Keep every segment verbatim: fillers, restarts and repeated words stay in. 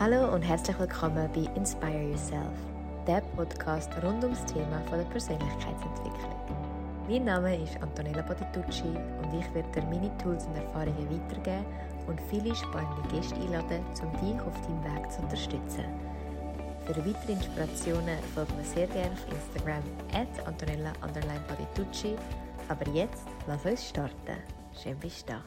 Hallo und herzlich willkommen bei Inspire Yourself, der Podcast rund ums Thema von der Persönlichkeitsentwicklung. Mein Name ist Antonella Patitucci und ich werde dir meine Tools und Erfahrungen weitergeben und viele spannende Gäste einladen, um dich auf deinem Weg zu unterstützen. Für weitere Inspirationen folgt mir sehr gerne auf Instagram at Antonella underline Patitucci. Aber jetzt lass uns starten. Schön bist du da.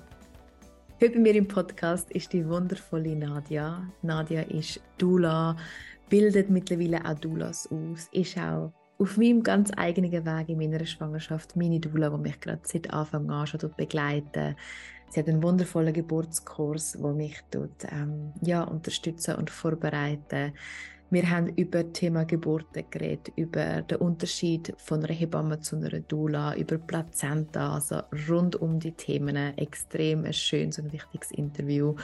Heute bei mir im Podcast ist die wundervolle Nadja. Nadja ist Doula, bildet mittlerweile auch Doulas aus, ist auch auf meinem ganz eigenen Weg in meiner Schwangerschaft meine Doula, die mich gerade seit Anfang an schon begleitet. Sie hat einen wundervollen Geburtskurs, der mich dort, ähm, ja, unterstützen und vorbereiten. Wir haben über das Thema Geburten geredet, über den Unterschied von einer Hebamme zu einer Doula, über Plazenta, also rund um die Themen. Extrem ein schönes und wichtiges Interview.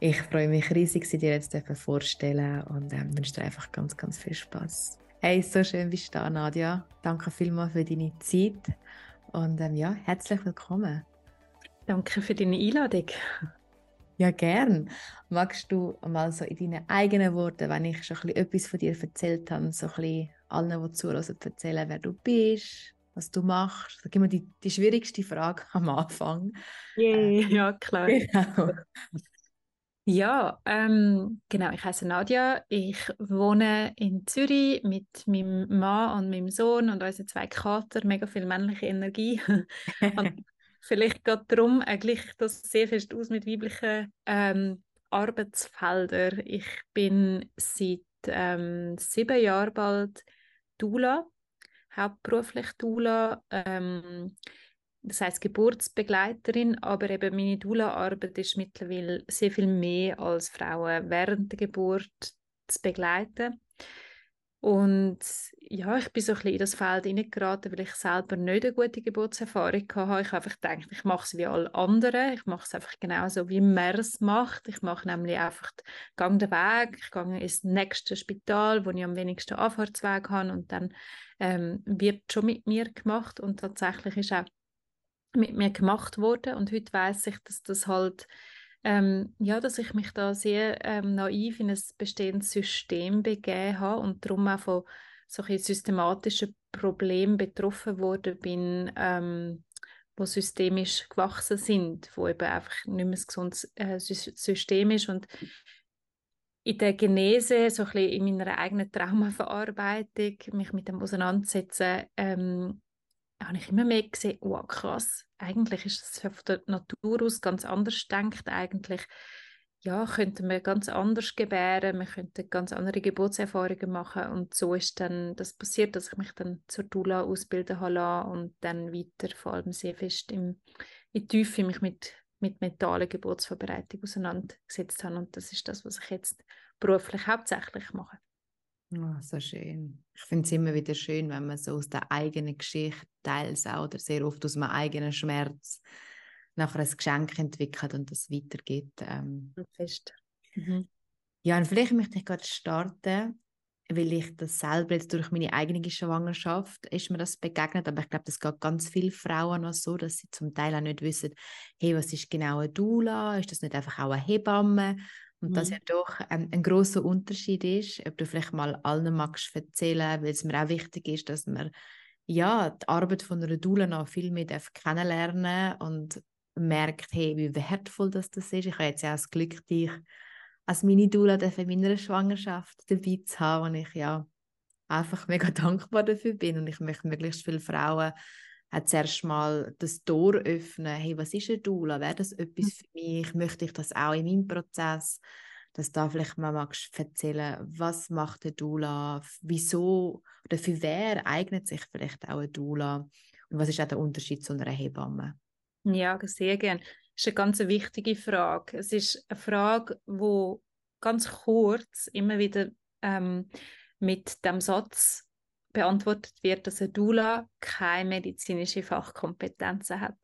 Ich freue mich riesig, Sie dir jetzt vorstellen und ähm, wünsche dir einfach ganz, ganz viel Spass. Hey, so schön bist du da, Nadja. Danke vielmals für deine Zeit und ähm, ja, herzlich willkommen. Danke für deine Einladung. Ja, gern. Magst du mal so in deinen eigenen Worten, wenn ich schon ein bisschen etwas von dir erzählt habe, so ein bisschen allen, die zuhören, erzählen, wer du bist, was du machst? Da gibt es die, die schwierigste Frage am Anfang. Yay, yeah, äh, ja, klar. Genau. Ja, ähm, genau, ich heiße Nadja. Ich wohne in Zürich mit meinem Mann und meinem Sohn und unseren zwei Kater. Mega viel männliche Energie. Und vielleicht geht darum, äh, gleicht das sehr fest aus mit weiblichen ähm, Arbeitsfeldern. Ich bin seit ähm, sieben Jahren bald Doula, hauptberuflich Doula, ähm, das heisst Geburtsbegleiterin, aber eben meine Doula-Arbeit ist mittlerweile sehr viel mehr als Frauen während der Geburt zu begleiten. Und ja, ich bin so ein bisschen in das Feld hineingeraten, weil ich selber nicht eine gute Geburtserfahrung hatte. Ich habe einfach gedacht, ich mache es wie alle anderen. Ich mache es einfach genauso, wie man es macht. Ich mache nämlich einfach den Weg. Ich gehe ins nächste Spital, wo ich am wenigsten Anfahrtsweg habe. Und dann ähm, wird schon mit mir gemacht. Und tatsächlich ist auch mit mir gemacht worden. Und heute weiss ich, dass das halt... Ähm, ja, dass ich mich da sehr ähm, naiv in ein bestehendes System begeben habe und darum auch von solchen systematischen Problemen betroffen worden bin, ähm, die systemisch gewachsen sind, wo eben einfach nicht mehr ein gesundes äh, System ist. Und in der Genese, so ein bisschen in meiner eigenen Traumaverarbeitung, mich mit dem Auseinandersetzen, ähm, habe ich immer mehr gesehen, oh krass, eigentlich ist es von der Natur aus ganz anders denkt eigentlich. Ja, könnten wir ganz anders gebären, wir könnten ganz andere Geburtserfahrungen machen und so ist dann das passiert, dass ich mich dann zur Doula ausbilden habe und dann weiter vor allem sehr fest im, in die Tiefe mich mit, mit mentaler Geburtsvorbereitung auseinandergesetzt habe und das ist das, was ich jetzt beruflich hauptsächlich mache. Oh, so schön. Ich finde es immer wieder schön, wenn man so aus der eigenen Geschichte, teils auch oder sehr oft aus einem eigenen Schmerz, nachher ein Geschenk entwickelt und das weitergibt. Ähm. Fest. Mhm. Ja, und vielleicht möchte ich gerade starten, weil ich das selber jetzt durch meine eigene Schwangerschaft ist mir das begegnet, aber ich glaube, das geht ganz vielen Frauen noch so, dass sie zum Teil auch nicht wissen, hey, was ist genau eine Doula? Ist das nicht einfach auch eine Hebamme? Und dass ja doch ein, ein grosser Unterschied ist, ob du vielleicht mal allen magst erzählen, weil es mir auch wichtig ist, dass man ja, die Arbeit von einer Doula noch viel mehr kennenlernen und merkt, hey, wie wertvoll das, das ist. Ich habe jetzt auch das Glück, dich als meine Doula in meiner Schwangerschaft dabei zu haben, und ich ja einfach mega dankbar dafür bin. Und ich möchte möglichst viele Frauen zuerst mal das Tor öffnen, hey, was ist eine Doula, wäre das etwas für mich, möchte ich das auch in meinem Prozess, dass du da vielleicht mal magst erzählen, was macht eine Doula, wieso oder für wer eignet sich vielleicht auch eine Doula und was ist auch der Unterschied zu einer Hebamme? Ja, sehr gerne. Das ist eine ganz wichtige Frage. Es ist eine Frage, die ganz kurz immer wieder ähm, mit dem Satz beantwortet wird, dass eine Doula keine medizinische Fachkompetenzen hat.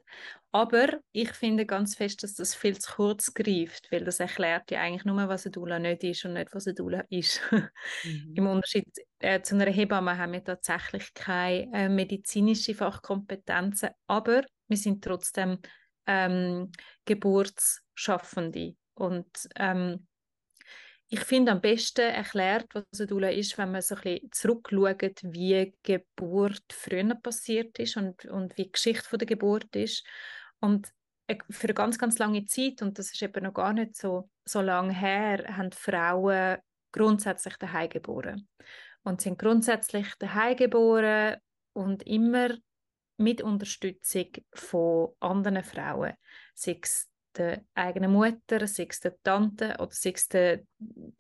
Aber ich finde ganz fest, dass das viel zu kurz greift, weil das erklärt ja eigentlich nur, was eine Doula nicht ist und nicht, was eine Doula ist. Mhm. Im Unterschied äh, zu einer Hebamme haben wir tatsächlich keine äh, medizinische Fachkompetenzen, aber wir sind trotzdem ähm, Geburtsschaffende und ähm, Ich finde, am besten erklärt, was eine Doula ist, wenn man so ein bisschen zurückschaut, wie Geburt früher passiert ist und, und wie die Geschichte von der Geburt ist. Und für eine ganz, ganz lange Zeit, und das ist eben noch gar nicht so, so lange her, haben Frauen grundsätzlich daheim geboren. Und sind grundsätzlich daheim geboren und immer mit Unterstützung von anderen Frauen, sei es der eigenen Mutter, sei es der Tante oder sei es der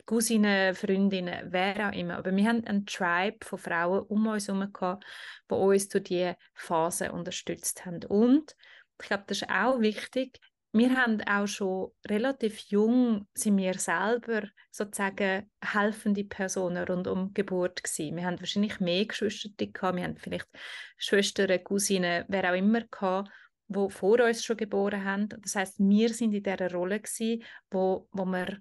Cousine, Freundinnen, wer auch immer. Aber wir haben einen Tribe von Frauen um uns herum gehabt, die uns durch diese Phase unterstützt haben. Und ich glaube, das ist auch wichtig, wir haben auch schon relativ jung, sind wir selber sozusagen helfende Personen rund um Geburt gewesen. Wir haben wahrscheinlich mehr Geschwister gehabt, wir haben vielleicht Schwestern, Cousinen, wer auch immer gehabt, die vor uns schon geboren haben. Das heisst, wir sind in dieser Rolle gewesen, wo, wo wir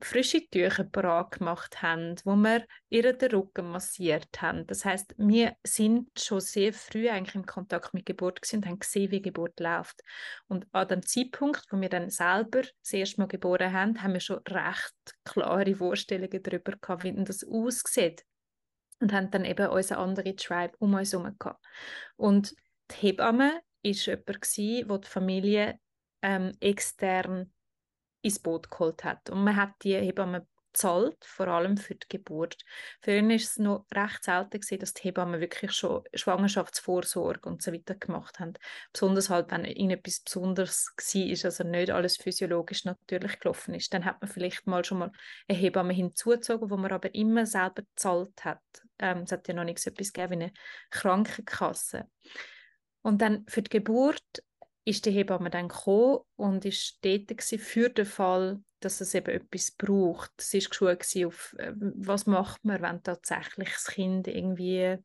frische Tücher parat gemacht haben, wo wir ihr den Rücken massiert haben. Das heisst, wir sind schon sehr früh eigentlich im Kontakt mit Geburt gewesen und haben gesehen, wie Geburt läuft. Und an dem Zeitpunkt, wo wir dann selber das erste Mal geboren haben, haben wir schon recht klare Vorstellungen darüber gehabt, wie das aussieht. Und haben dann eben unsere andere Tribe um uns herum gehabt. Und die Hebamme ist jemand gewesen, wo die Familie ähm, extern ins Boot geholt hat. Und man hat die Hebammen bezahlt, vor allem für die Geburt. Für ihn war es noch recht selten gewesen, dass die Hebammen wirklich schon Schwangerschaftsvorsorge und so weiter gemacht haben. Besonders halt, wenn ihnen etwas Besonderes war, also nicht alles physiologisch natürlich gelaufen ist. Dann hat man vielleicht mal schon mal eine Hebamme hinzugezogen, die man aber immer selber bezahlt hat. Ähm, es hat ja noch nichts etwas gegeben wie eine Krankenkasse. Und dann für die Geburt ist die Hebamme dann gekommen und ist dort für den Fall, dass es eben etwas braucht. Es war geschult auf, was macht man, wenn tatsächlich das Kind irgendwie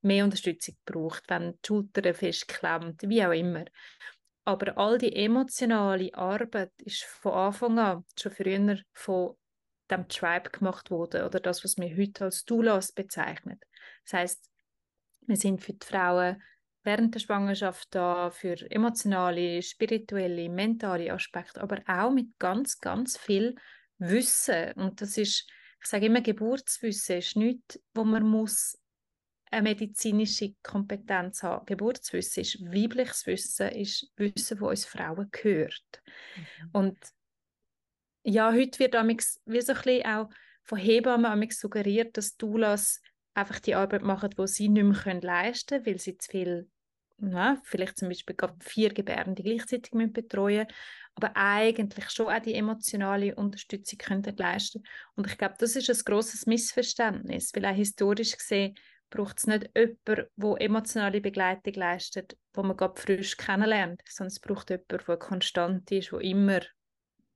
mehr Unterstützung braucht, wenn die Schulter festklemmt, wie auch immer. Aber all die emotionale Arbeit ist von Anfang an schon früher von dem Tribe gemacht worden, oder das, was wir heute als Doulas bezeichnen. Das heisst, wir sind für die Frauen während der Schwangerschaft da für emotionale, spirituelle, mentale Aspekte, aber auch mit ganz, ganz viel Wissen. Und das ist, ich sage immer, Geburtswissen ist nichts, wo man muss eine medizinische Kompetenz haben. Geburtswissen ist weibliches Wissen, ist Wissen, das uns Frauen gehört. Mhm. Und ja, heute wird amix, wie so ein bisschen auch von Hebammen suggeriert, dass Doulas einfach die Arbeit machen, die sie nicht mehr leisten können, weil sie zu viel, na, vielleicht zum Beispiel vier Gebärende gleichzeitig betreuen müssen, aber eigentlich schon auch die emotionale Unterstützung können leisten. Und ich glaube, das ist ein grosses Missverständnis, weil auch historisch gesehen braucht es nicht jemanden, der emotionale Begleitung leistet, wo man gerade frisch kennenlernt, sondern es braucht jemanden, der konstant ist, der immer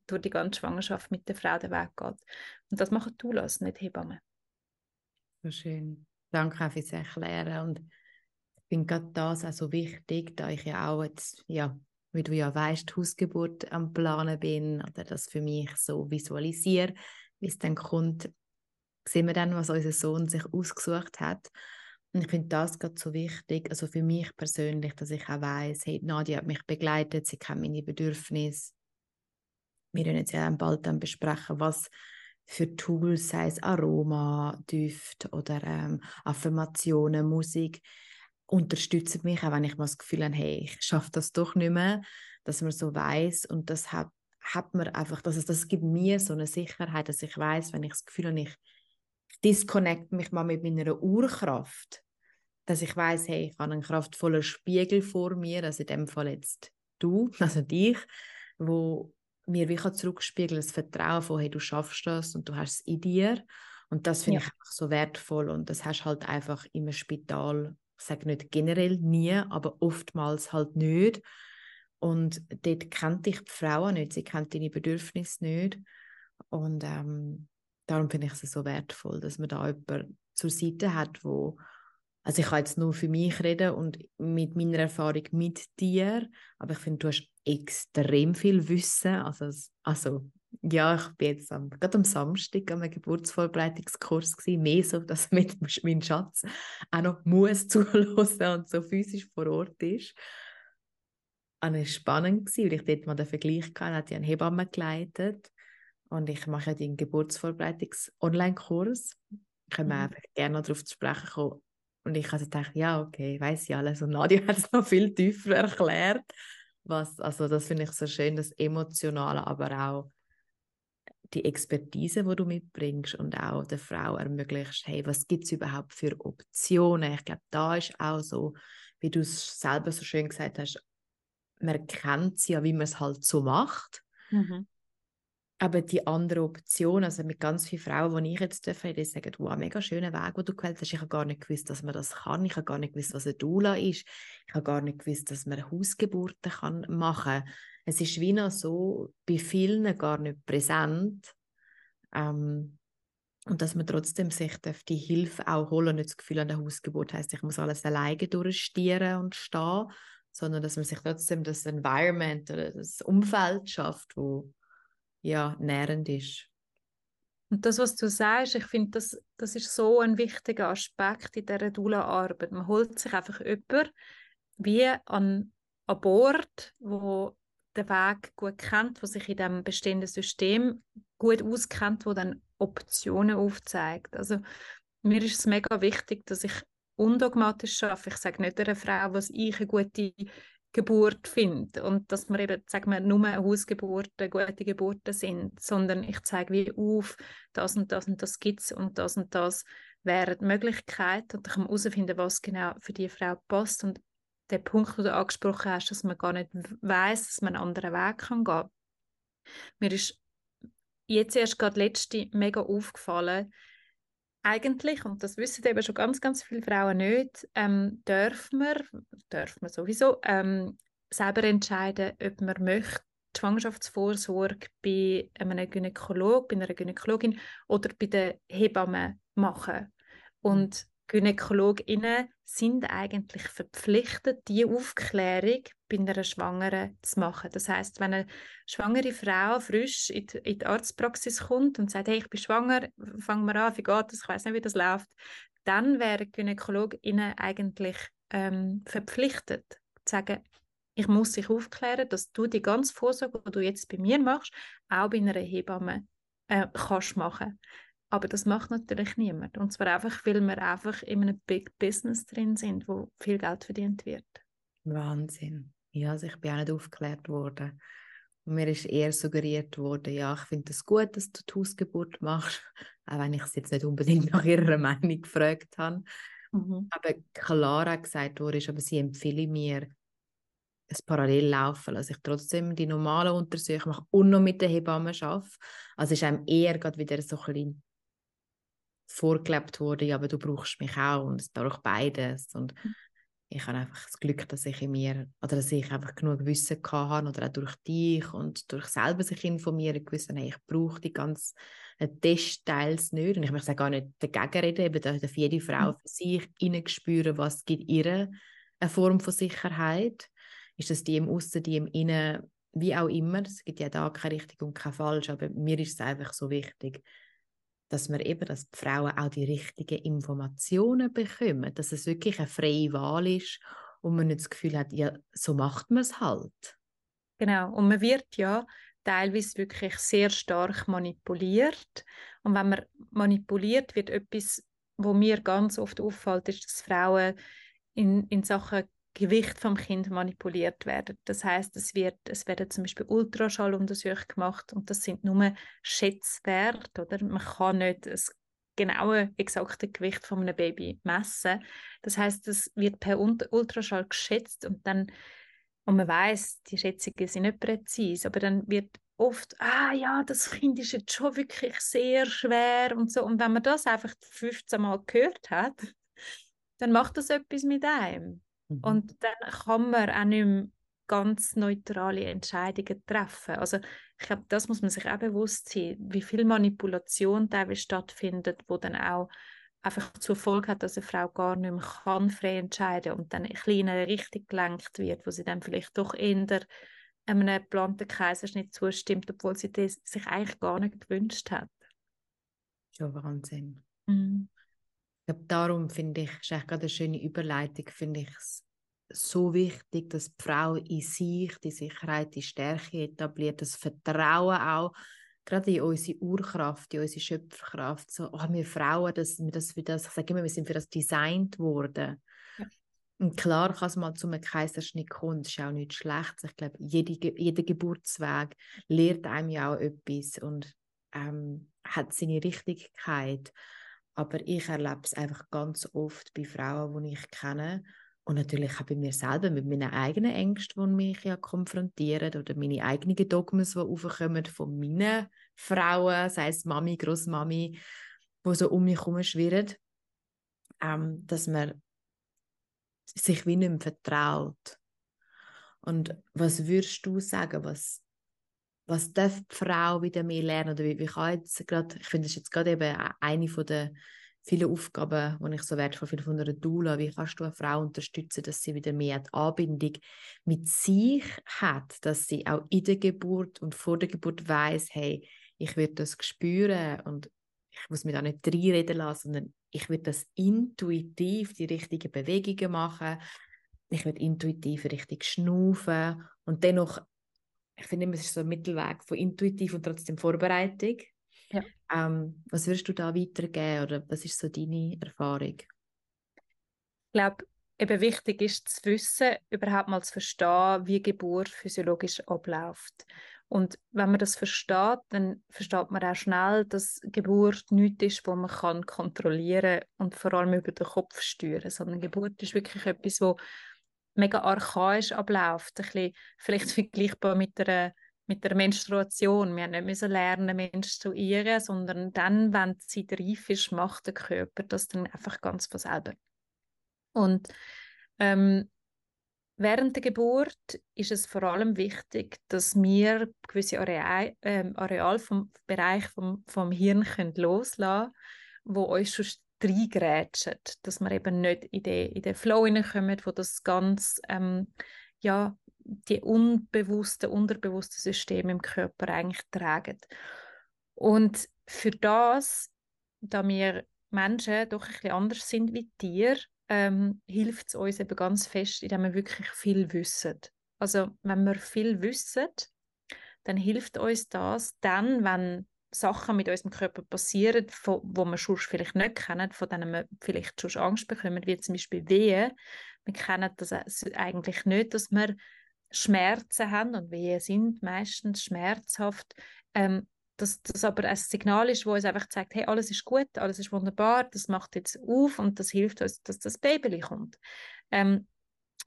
durch die ganze Schwangerschaft mit der Frau den Weg geht. Und das machen die Doulas, nicht Hebammen. So schön. Danke auch fürs Erklären. Und ich finde gerade das auch so wichtig, da ich ja auch jetzt, ja, wie du ja weißt, Hausgeburt am Planen bin oder das für mich so visualisiere, wie es dann kommt, sehen wir dann, was unser Sohn sich ausgesucht hat. Und ich finde das gerade so wichtig, also für mich persönlich, dass ich auch weiss, hey, Nadja hat mich begleitet, sie kennt meine Bedürfnisse. Wir werden jetzt ja dann bald dann besprechen, was für Tools, sei es Aroma, Düfte oder ähm, Affirmationen, Musik, unterstützen mich, auch wenn ich mal das Gefühl habe, hey, ich schaffe das doch nicht mehr, dass man so weiss, und das hat, hat man einfach, das, das gibt mir so eine Sicherheit, dass ich weiss, wenn ich das Gefühl habe, ich disconnecte mich mal mit meiner Urkraft, dass ich weiss, hey, ich habe einen kraftvollen Spiegel vor mir, also in dem Fall jetzt du, also dich, wo mir wirklich zurückspiegeln, das Vertrauen von, hey, du schaffst das und du hast es in dir. Und das finde ja. ich einfach so wertvoll. Und das hast du halt einfach im Spital, ich sage nicht generell nie, aber oftmals halt nicht. Und dort kennt dich die Frau nicht, sie kennt deine Bedürfnisse nicht. Und ähm, darum finde ich es so wertvoll, dass man da jemanden zur Seite hat, wo, also ich kann jetzt nur für mich reden und mit meiner Erfahrung mit dir, aber ich finde, du hast extrem viel Wissen. Also, also ja, ich bin jetzt am, gerade am Samstag an einem Geburtsvorbereitungskurs gewesen, mehr so, dass mit meinem Schatz auch noch muss zuhören und so physisch vor Ort ist. Und es war spannend gewesen, weil ich dort mal den Vergleich hatte, hat die eine Hebamme geleitet Und ich mache ja den Geburtsvorbereitungs-Online-Kurs. Können wir einfach gerne noch darauf zu sprechen kommen. Und ich habe gedacht, ja, okay, weiss ich alles. Und Nadja hat es noch viel tiefer erklärt. Was, also das finde ich so schön, das Emotionale, aber auch die Expertise, die du mitbringst und auch der Frau ermöglicht, hey, was gibt es überhaupt für Optionen? Ich glaube, da ist auch so, wie du es selber so schön gesagt hast, man kennt es ja, wie man es halt so macht. Mhm. Aber die andere Option, also mit ganz vielen Frauen, die ich jetzt dürfen, die sagen, wow, mega schöner Weg, den du gewählt hast. Ich habe gar nicht gewusst, dass man das kann. Ich habe gar nicht gewusst, was eine Doula ist. Ich habe gar nicht gewusst, dass man Hausgeburten kann machen kann. Es ist wie noch so bei vielen gar nicht präsent. Ähm, und dass man trotzdem sich die Hilfe auch holen darf. Nicht das Gefühl an der Hausgeburt heisst, ich muss alles alleine durchstieren und stehen, sondern dass man sich trotzdem das Environment oder das Umfeld schafft, wo ja, nährend ist. Und das, was du sagst, ich finde, das, das ist so ein wichtiger Aspekt in dieser Doula-Arbeit. Man holt sich einfach jemanden wie an, an Bord, der den Weg gut kennt, der sich in diesem bestehenden System gut auskennt, der dann Optionen aufzeigt. Also mir ist es mega wichtig, dass ich undogmatisch arbeite. Ich sage nicht einer Frau, was ich eine gute Geburt finde und dass wir eben, sagen wir, nur Hausgeburten, gute Geburten sind, sondern ich zeige wie auf, das und das und das gibt es und das und das wäre die Möglichkeit und ich kann herausfinden, was genau für die Frau passt und der Punkt, den du angesprochen hast, dass man gar nicht weiss, dass man einen anderen Weg kann gehen kann. Mir ist jetzt erst gerade letzte mega aufgefallen, eigentlich, und das wissen eben schon ganz, ganz viele Frauen nicht, ähm, dürfen wir, dürfen wir sowieso ähm, selber entscheiden, ob man möchte Schwangerschaftsvorsorge bei einem Gynäkologen, bei einer Gynäkologin oder bei der Hebamme machen. Und GynäkologInnen sind eigentlich verpflichtet, diese Aufklärung bei einer Schwangeren zu machen. Das heisst, wenn eine schwangere Frau frisch in die, in die Arztpraxis kommt und sagt, hey, ich bin schwanger, fangen wir an, wie geht das, ich weiss nicht, wie das läuft, dann wären GynäkologInnen eigentlich ähm, verpflichtet, zu sagen, ich muss dich aufklären, dass du die ganze Vorsorge, die du jetzt bei mir machst, auch bei einer Hebamme äh, kannst machen. Aber das macht natürlich niemand. Und zwar einfach, weil wir einfach in einem Big Business drin sind, wo viel Geld verdient wird. Wahnsinn. Ja, also ich bin auch nicht aufgeklärt worden. Und mir ist eher suggeriert worden, ja, ich finde es das gut, dass du die Hausgeburt machst, auch wenn ich es jetzt nicht unbedingt nach ihrer Meinung gefragt habe. Mhm. Aber klar auch gesagt wurde, aber sie empfehle mir, es parallel laufen, also ich trotzdem die normalen Untersuchungen mache und noch mit der Hebamme arbeite. Also ist einem eher gerade wieder so ein bisschen vorgelebt wurde, ja, aber du brauchst mich auch und es braucht beides und ich habe einfach das Glück, dass ich in mir oder dass ich einfach genug Wissen hatte oder auch durch dich und durch selber sich informieren gewusst, hey, ich brauche die ganzen Testteils nicht und ich möchte gar nicht dagegen reden, eben da darf jede Frau für sich hineinspüren, was gibt ihr eine Form von Sicherheit, ist das die im Aussen, die im Innen, wie auch immer, es gibt ja da keine richtig und kein falsch, aber mir ist es einfach so wichtig, dass man eben, dass die Frauen auch die richtigen Informationen bekommen, dass es wirklich eine freie Wahl ist und man nicht das Gefühl hat, ja, so macht man es halt. Genau, und man wird ja teilweise wirklich sehr stark manipuliert. Und wenn man manipuliert wird, etwas, was mir ganz oft auffällt, ist, dass Frauen in, in Sachen Gewicht vom Kind manipuliert werden. Das heisst, es, wird, es werden zum Beispiel Ultraschalluntersuchungen gemacht und das sind nur Schätzwerte, oder? Man kann nicht das genaue, exakte Gewicht von einem Baby messen. Das heisst, es wird per Ultraschall geschätzt und dann, und man weiss, die Schätzungen sind nicht präzise, aber dann wird oft, ah ja, das Kind ist jetzt schon wirklich sehr schwer und so. Und wenn man das einfach fünfzehn Mal gehört hat, dann macht das etwas mit einem. Und dann kann man auch nicht mehr ganz neutrale Entscheidungen treffen. Also ich glaube, das muss man sich auch bewusst sein, wie viel Manipulation teilweise stattfindet, wo dann auch einfach zur Folge hat, dass eine Frau gar nicht mehr kann frei entscheiden und dann ein bisschen in eine Richtung gelenkt wird, wo sie dann vielleicht doch eher einem geplanten Kaiserschnitt zustimmt, obwohl sie das sich eigentlich gar nicht gewünscht hat. Ja, Wahnsinn. Mhm. Ich glaube, darum finde ich, ist eigentlich gerade eine schöne Überleitung, finde ich es so wichtig, dass die Frau in sich die Sicherheit, die Stärke etabliert, das Vertrauen auch. gerade in unsere Urkraft, in unsere Schöpferkraft, so, oh, wir Frauen, dass wir das für das, ich sage immer, wir sind für das designt worden. Ja. Und klar kann es mal zu einem Kaiserschnitt kommen, das ist auch nichts Schlechtes. Ich glaube, jede, jeder Geburtsweg lehrt einem ja auch etwas und ähm, hat seine Richtigkeit. Aber ich erlebe es einfach ganz oft bei Frauen, die ich kenne, und natürlich auch bei mir selber, mit meinen eigenen Ängsten, die mich ja konfrontieren, oder meine eigenen Dogmen, die aufkommen von meinen Frauen, sei es Mami, Grossmami, die so um mich herum schwirren, ähm, dass man sich wie nicht mehr vertraut. Und was würdest du sagen, was, was darf die Frau wieder mehr lernen? Oder wie, wie kann jetzt gerade, ich finde, das ist jetzt gerade eben eine von den viele Aufgaben, die ich so wertvoll finde von einer Doula. Wie kannst du eine Frau unterstützen, dass sie wieder mehr die Anbindung mit sich hat, dass sie auch in der Geburt und vor der Geburt weiss, hey, ich werde das spüren und ich muss mich da nicht reinreden lassen, sondern ich werde das intuitiv, die richtigen Bewegungen machen, ich werde intuitiv richtig schnaufen und dennoch, ich finde immer, es ist so ein Mittelweg von intuitiv und trotzdem Vorbereitung. Ja. Ähm, was würdest du da weitergeben oder was ist so deine Erfahrung? Ich glaube, eben wichtig ist zu wissen, überhaupt mal zu verstehen, wie Geburt physiologisch abläuft. Und wenn man das versteht, dann versteht man auch schnell, dass Geburt nichts ist, was man kann kontrollieren und vor allem über den Kopf steuern, sondern Geburt ist wirklich etwas, wo mega archaisch abläuft, ein bisschen, vielleicht vergleichbar mit einer mit der Menstruation. Wir haben nicht lernen, menstruieren, sondern dann, wenn die Zeit reif ist, macht der Körper das dann einfach ganz von selber. Und ähm, während der Geburt ist es vor allem wichtig, dass wir gewisse Areal, ähm, Areal vom Bereich vom, vom Hirn können loslassen können, die uns schon reingrätschen, dass wir eben nicht in den, in den Flow hineinkommen, wo das ganz, ähm, ja, die unbewussten, unterbewussten Systeme im Körper eigentlich tragen. Und für das, da wir Menschen doch ein bisschen anders sind wie Tiere, ähm, hilft es uns eben ganz fest, indem wir wirklich viel wissen. Also wenn wir viel wissen, dann hilft uns das dann, wenn Sachen mit unserem Körper passieren, von, wo wir sonst vielleicht nicht kennen, von denen wir vielleicht sonst Angst bekommen, wie zum Beispiel Wehen. Wir kennen das eigentlich nicht, dass wir Schmerzen haben und Wehen sind meistens schmerzhaft, ähm, dass das aber ein Signal ist, das uns einfach zeigt, hey, alles ist gut, alles ist wunderbar, das macht jetzt auf und das hilft uns, dass das Baby kommt. Ähm,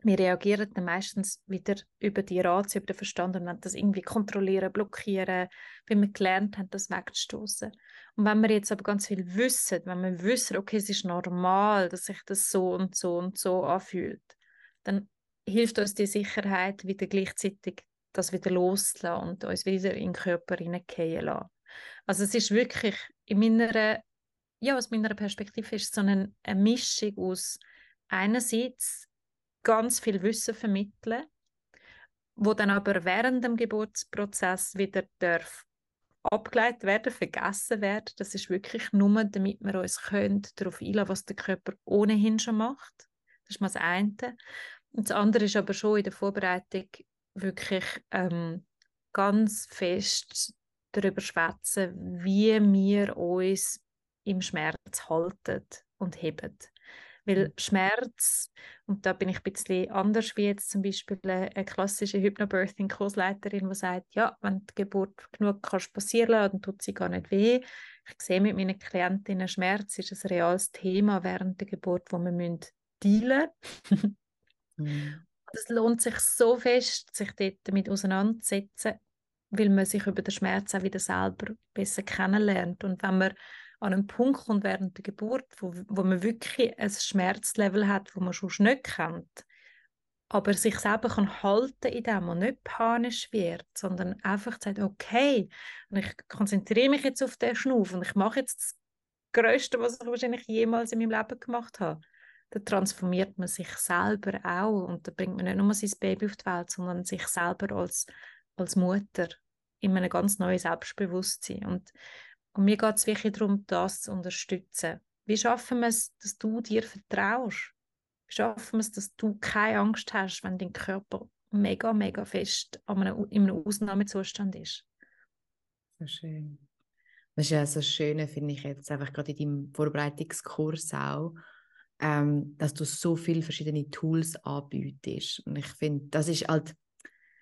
wir reagieren dann meistens wieder über die Ratio, über den Verstand und wollen das irgendwie kontrollieren, blockieren, weil wir gelernt haben, das wegzustoßen. Und wenn wir jetzt aber ganz viel wissen, wenn wir wissen, okay, es ist normal, dass sich das so und so und so anfühlt, dann hilft uns die Sicherheit, wieder gleichzeitig das wieder loszulassen und uns wieder in den Körper hineingehen lassen. Also es ist wirklich in meiner, ja, aus meiner Perspektive ist so eine, eine Mischung aus einerseits ganz viel Wissen vermitteln, wo dann aber während dem Geburtsprozess wieder darf abgeleitet werden, vergessen werden. Das ist wirklich nur, damit wir uns können, darauf einlassen können, was der Körper ohnehin schon macht. Das ist mal das eine. Und das andere ist aber schon in der Vorbereitung wirklich ähm, ganz fest darüber schwätzen, wie wir uns im Schmerz halten und heben. Weil Schmerz, und da bin ich ein bisschen anders wie jetzt zum Beispiel eine klassische Hypnobirthing-Kursleiterin, die sagt, ja, wenn die Geburt genug kannst passieren lassen, dann tut sie gar nicht weh. Ich sehe mit meinen Klientinnen, Schmerz ist ein reales Thema während der Geburt, das wir dealen müssen. Es lohnt sich so fest, sich dort damit auseinanderzusetzen, weil man sich über den Schmerz auch wieder selber besser kennenlernt. Und wenn man an einem Punkt kommt während der Geburt, wo, wo man wirklich ein Schmerzlevel hat, wo man sonst nicht kennt, aber sich selber kann halten in dem und nicht panisch wird, sondern einfach sagt, okay, und ich konzentriere mich jetzt auf den Schnuff und ich mache jetzt das Größte, was ich wahrscheinlich jemals in meinem Leben gemacht habe. Da transformiert man sich selber auch und da bringt man nicht nur sein Baby auf die Welt, sondern sich selber als, als Mutter in einem ganz neuen Selbstbewusstsein. Und, und mir geht es wirklich darum, das zu unterstützen. Wie schaffen wir es, dass du dir vertraust? Wie schaffen wir es, dass du keine Angst hast, wenn dein Körper mega, mega fest an einem, in einem Ausnahmezustand ist? So schön. Das ist ja so schön, finde ich jetzt, einfach gerade in deinem Vorbereitungskurs auch, ähm, dass du so viele verschiedene Tools anbietest. Und ich finde, das ist halt,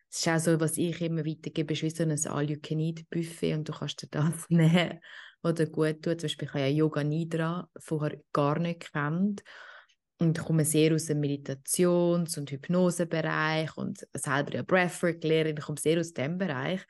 das ist auch so, was ich immer weitergebe, ist wie so ein All-You-Can-Eat-Buffet und du kannst dir das nehmen, was dir gut tut. Zum Beispiel, ich habe ja Yoga Nidra vorher gar nicht gekannt und komme sehr aus dem Meditations- und Hypnosebereich und selber ja Breathwork-Lehrerin, ich komme sehr aus dem Bereich.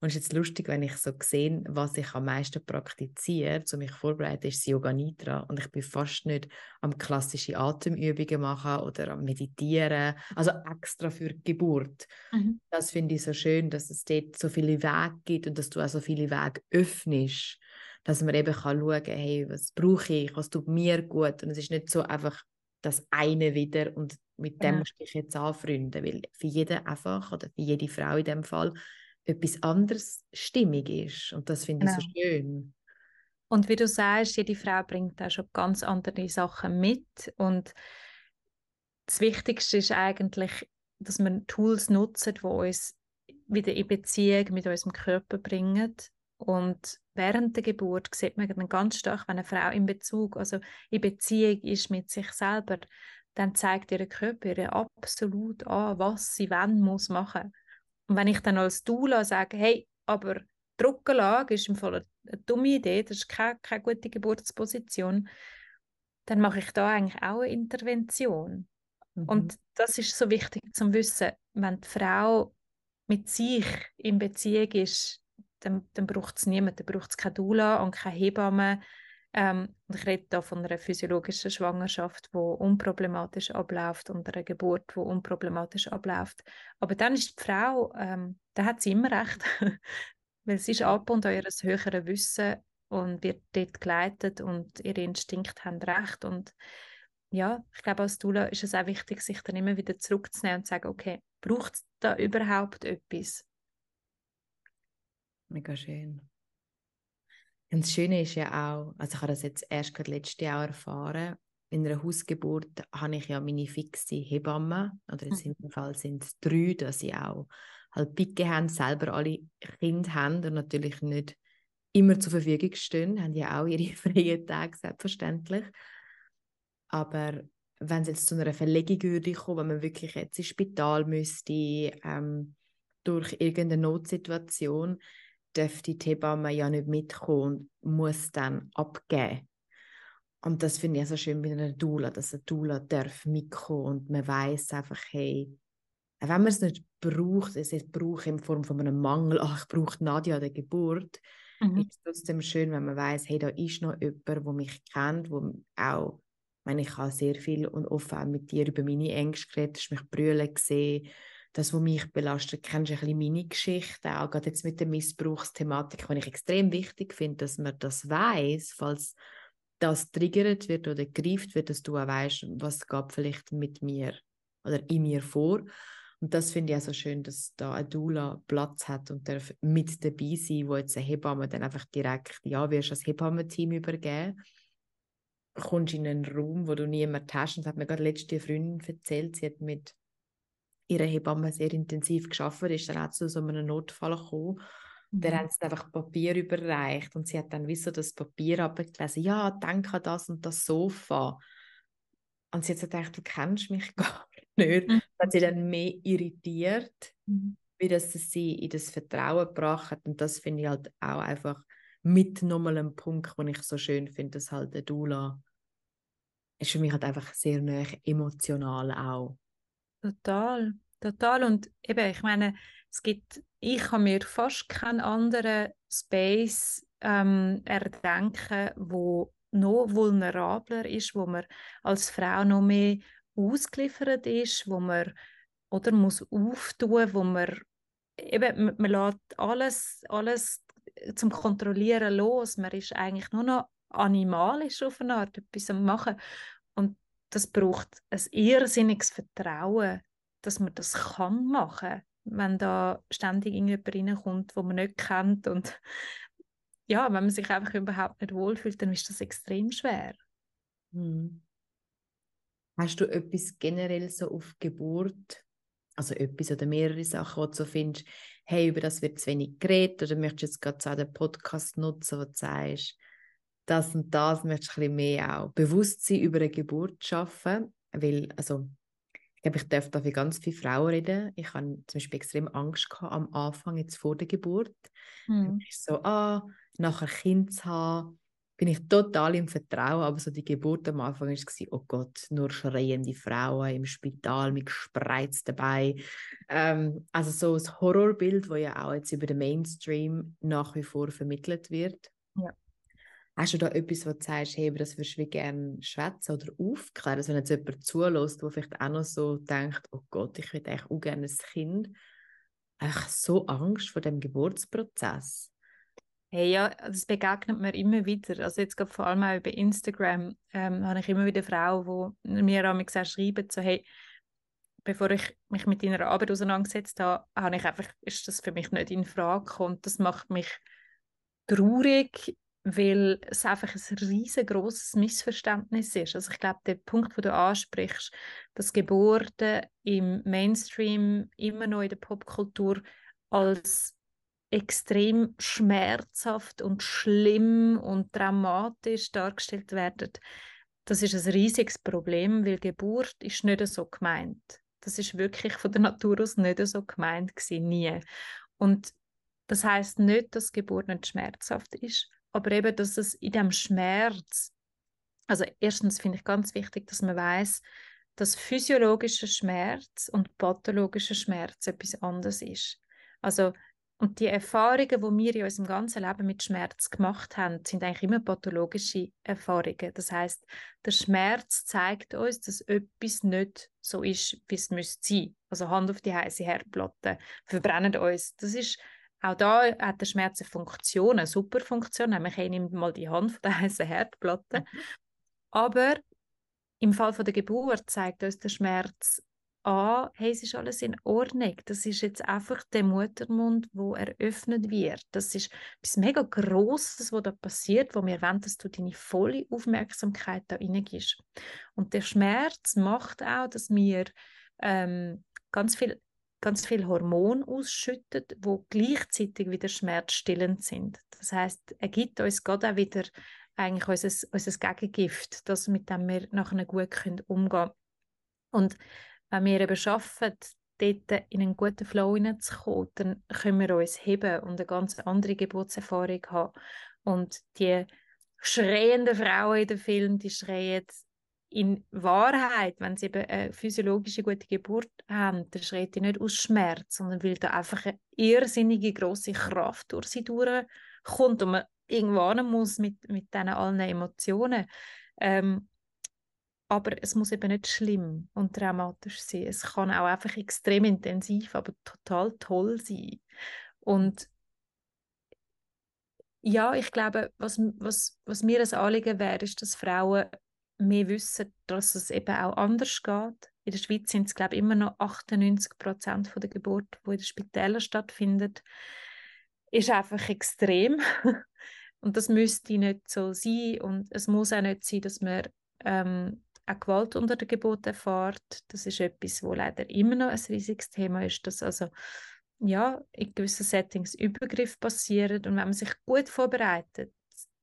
Und es ist jetzt lustig, wenn ich so sehe, was ich am meisten praktiziere, um mich vorzubereiten, ist Yoga Nidra. Und ich bin fast nicht am klassischen Atemübungen machen oder am Meditieren, also extra für die Geburt. Mhm. Das finde ich so schön, dass es dort so viele Wege gibt und dass du auch so viele Wege öffnest, dass man eben kann schauen kann, hey, was brauche ich, was tut mir gut. Und es ist nicht so einfach das eine wieder und mit dem ja. musst du dich jetzt anfreunden, weil für jeden einfach, oder für jede Frau in dem Fall, etwas anderes stimmig ist. Und das finde ich genau. so schön. Und wie du sagst, jede Frau bringt auch schon ganz andere Sachen mit. Und das Wichtigste ist eigentlich, dass wir Tools nutzen, die uns wieder in Beziehung mit unserem Körper bringen. Und während der Geburt sieht man ganz stark, wenn eine Frau in Bezug, also in Beziehung ist mit sich selber, dann zeigt ihr Körper ihr absolut an, was sie wann muss machen. Und wenn ich dann als Doula sage, hey, aber Druckanlage ist im Fall eine dumme Idee, das ist keine, keine gute Geburtsposition, dann mache ich da eigentlich auch eine Intervention. Mhm. Und das ist so wichtig zum Wissen, wenn die Frau mit sich in Beziehung ist, dann, dann braucht es niemanden, dann braucht es keine Doula und keine Hebamme. Ähm, ich rede da von einer physiologischen Schwangerschaft, die unproblematisch abläuft, und einer Geburt, die unproblematisch abläuft. Aber dann ist die Frau, ähm, da hat sie immer recht, weil sie ist angebunden an ihr höheres Wissen und wird dort geleitet und ihre Instinkte haben recht. Und ja, ich glaube, als Doula ist es auch wichtig, sich dann immer wieder zurückzunehmen und zu sagen, okay, braucht es da überhaupt etwas? Mega schön. Und das Schöne ist ja auch, also ich habe das jetzt erst gerade letztes Jahr erfahren, in einer Hausgeburt habe ich ja meine fixe Hebamme, oder in diesem Fall sind es drei, dass sie auch halt Picke haben, selber alle Kinder haben und natürlich nicht immer zur Verfügung stehen, haben ja auch ihre freien Tage, selbstverständlich. Aber wenn es jetzt zu einer Verlegung würde kommen, wenn man wirklich jetzt ins Spital müsste, ähm, durch irgendeine Notsituation, dürfte die Hebamme ja nicht mitkommen und muss dann abgeben. Und das finde ich so schön bei einer Doula, dass eine Doula darf mitkommen und man weiss einfach, hey, wenn man es nicht braucht, es braucht in Form von einem Mangel, ach, ich brauche Nadja an der Geburt, mhm. ist es trotzdem schön, wenn man weiss, hey, da ist noch jemand, der mich kennt, wo auch, ich meine, ich habe sehr viel und oft auch mit dir über meine Ängste geredet, hast mich brüllen gesehen, das, was mich belastet, kennst du ein bisschen meine Geschichte, auch gerade jetzt mit der Missbrauchsthematik, die ich extrem wichtig finde, dass man das weiss, falls das triggert wird oder gegriffen wird, dass du auch weisst, was gab vielleicht mit mir oder in mir vor. Und das finde ich auch so schön, dass da eine Doula Platz hat und darf mit dabei sein, wo jetzt eine Hebamme dann einfach direkt, ja, wirst das Hebammen-Team übergeben. Kommst in einen Raum, wo du niemanden hast. Und das hat mir gerade letzte Freundin erzählt, sie hat mit ihre Hebamme sehr intensiv gearbeitet, ist dann auch zu so einem Notfall gekommen. Mhm. Dann haben sie einfach Papier überreicht und sie hat dann wie so das Papier abgelesen, ja, denk an das und das Sofa. Und sie hat gedacht, du kennst mich gar nicht. Mhm. Das hat sie dann mehr irritiert, mhm. wie dass sie sie in das Vertrauen gebracht hat. Und das finde ich halt auch einfach mit nochmal einem Punkt, den ich so schön finde, dass halt der Doula ist für mich halt einfach sehr nah emotional auch. Total, total. Und eben, ich meine, es gibt, ich habe mir fast keinen anderen Space ähm, erdenken, wo noch vulnerabler ist, wo man als Frau noch mehr ausgeliefert ist, wo man oder muss auftun, wo man eben, man lässt alles, alles zum Kontrollieren los. Man ist eigentlich nur noch animalisch auf eine Art, etwas am Machen. Und das braucht ein irrsinniges Vertrauen, dass man das kann machen, wenn da ständig irgendjemand reinkommt, den man nicht kennt. Und ja, wenn man sich einfach überhaupt nicht wohlfühlt, dann ist das extrem schwer. Hm. Hast du etwas generell so auf Geburt also etwas oder mehrere Sachen, wo du so findest, hey, über das wird zu wenig geredet, oder möchtest du jetzt gerade so den Podcast nutzen, wo du sagst, das und das möchtest du ein bisschen mehr auch Bewusstsein über eine Geburt schaffen, weil, also, ich glaube, ich darf da für ganz viele Frauen reden. Ich hatte zum Beispiel extrem Angst gehabt, am Anfang, jetzt vor der Geburt. Mhm. Ich so, ah, nachher Kind zu haben, bin ich total im Vertrauen, aber so die Geburt am Anfang war es, oh Gott, nur schreiende Frauen im Spital mit gespreizten Beinen. Ähm, also so ein Horrorbild, das ja auch jetzt über den Mainstream nach wie vor vermittelt wird. Ja. Hast du da etwas, wo du sagst, hey, über das würdest du gerne schwätzen oder aufklären? Also wenn jetzt jemand zulässt, der vielleicht auch noch so denkt, oh Gott, ich will eigentlich auch gerne ein Kind. Ach, so Angst vor dem Geburtsprozess. Hey, ja, das begegnet mir immer wieder. Also jetzt gerade vor allem auch über Instagram ähm, habe ich immer wieder Frauen, die mir auch schreiben, so, hey, bevor ich mich mit deiner Arbeit auseinandergesetzt habe, habe ich einfach, ist das für mich nicht in Frage gekommen. Das macht mich traurig, weil es einfach ein riesengroßes Missverständnis ist. Also ich glaube, der Punkt, den du ansprichst, dass Geburten im Mainstream immer noch in der Popkultur als extrem schmerzhaft und schlimm und dramatisch dargestellt werden, das ist ein riesiges Problem, weil Geburt ist nicht so gemeint. Das ist wirklich von der Natur aus nicht so gemeint gewesen, nie. Und das heisst nicht, dass Geburt nicht schmerzhaft ist, aber eben, dass es in diesem Schmerz, also erstens finde ich ganz wichtig, dass man weiss, dass physiologischer Schmerz und pathologischer Schmerz etwas anderes ist. Also, und die Erfahrungen, die wir in unserem ganzen Leben mit Schmerz gemacht haben, sind eigentlich immer pathologische Erfahrungen. Das heisst, der Schmerz zeigt uns, dass etwas nicht so ist, wie es sein müsste. Also Hand auf die heiße Herdplatte, verbrennen uns. Das ist... Auch da hat der Schmerz eine Funktion, eine super Funktion, nämlich ich nehme mal die Hand von der heißen Herdplatte. Aber im Fall von der Geburt zeigt uns der Schmerz an, hey, es ist alles in Ordnung. Das ist jetzt einfach der Muttermund, der eröffnet wird. Das ist etwas mega Grosses, was da passiert, wo wir wollen, dass du deine volle Aufmerksamkeit da reingibst. Und der Schmerz macht auch, dass wir ähm, ganz viel ganz viel Hormone ausschüttet, die gleichzeitig wieder schmerzstillend sind. Das heisst, er gibt uns gerade auch wieder eigentlich unser, unser Gegengift, das, mit dem wir nachher gut können umgehen können. Und wenn wir eben schaffen, dort in einen guten Flow hineinzukommen, dann können wir uns heben und eine ganz andere Geburtserfahrung haben. Und die schreienden Frauen in den Filmen, die schreien, in Wahrheit, wenn sie eben eine physiologische gute Geburt haben, dann schreit die nicht aus Schmerz, sondern weil da einfach eine irrsinnige grosse Kraft durch sie durchkommt und man irgendwann muss mit, mit diesen allen Emotionen. Ähm, aber es muss eben nicht schlimm und dramatisch sein. Es kann auch einfach extrem intensiv, aber total toll sein. Und ja, ich glaube, was, was, was mir ein Anliegen wäre, ist, dass Frauen mehr wissen, dass es eben auch anders geht. In der Schweiz sind es, glaube ich, immer noch achtundneunzig Prozent von der Geburt, die in den Spitälern stattfindet. Ist einfach extrem. Und das müsste nicht so sein. Und es muss auch nicht sein, dass man ähm, auch Gewalt unter der Geburt erfährt. Das ist etwas, wo leider immer noch ein riesiges Thema ist, dass also ja, in gewissen Settings Übergriffe passieren. Und wenn man sich gut vorbereitet,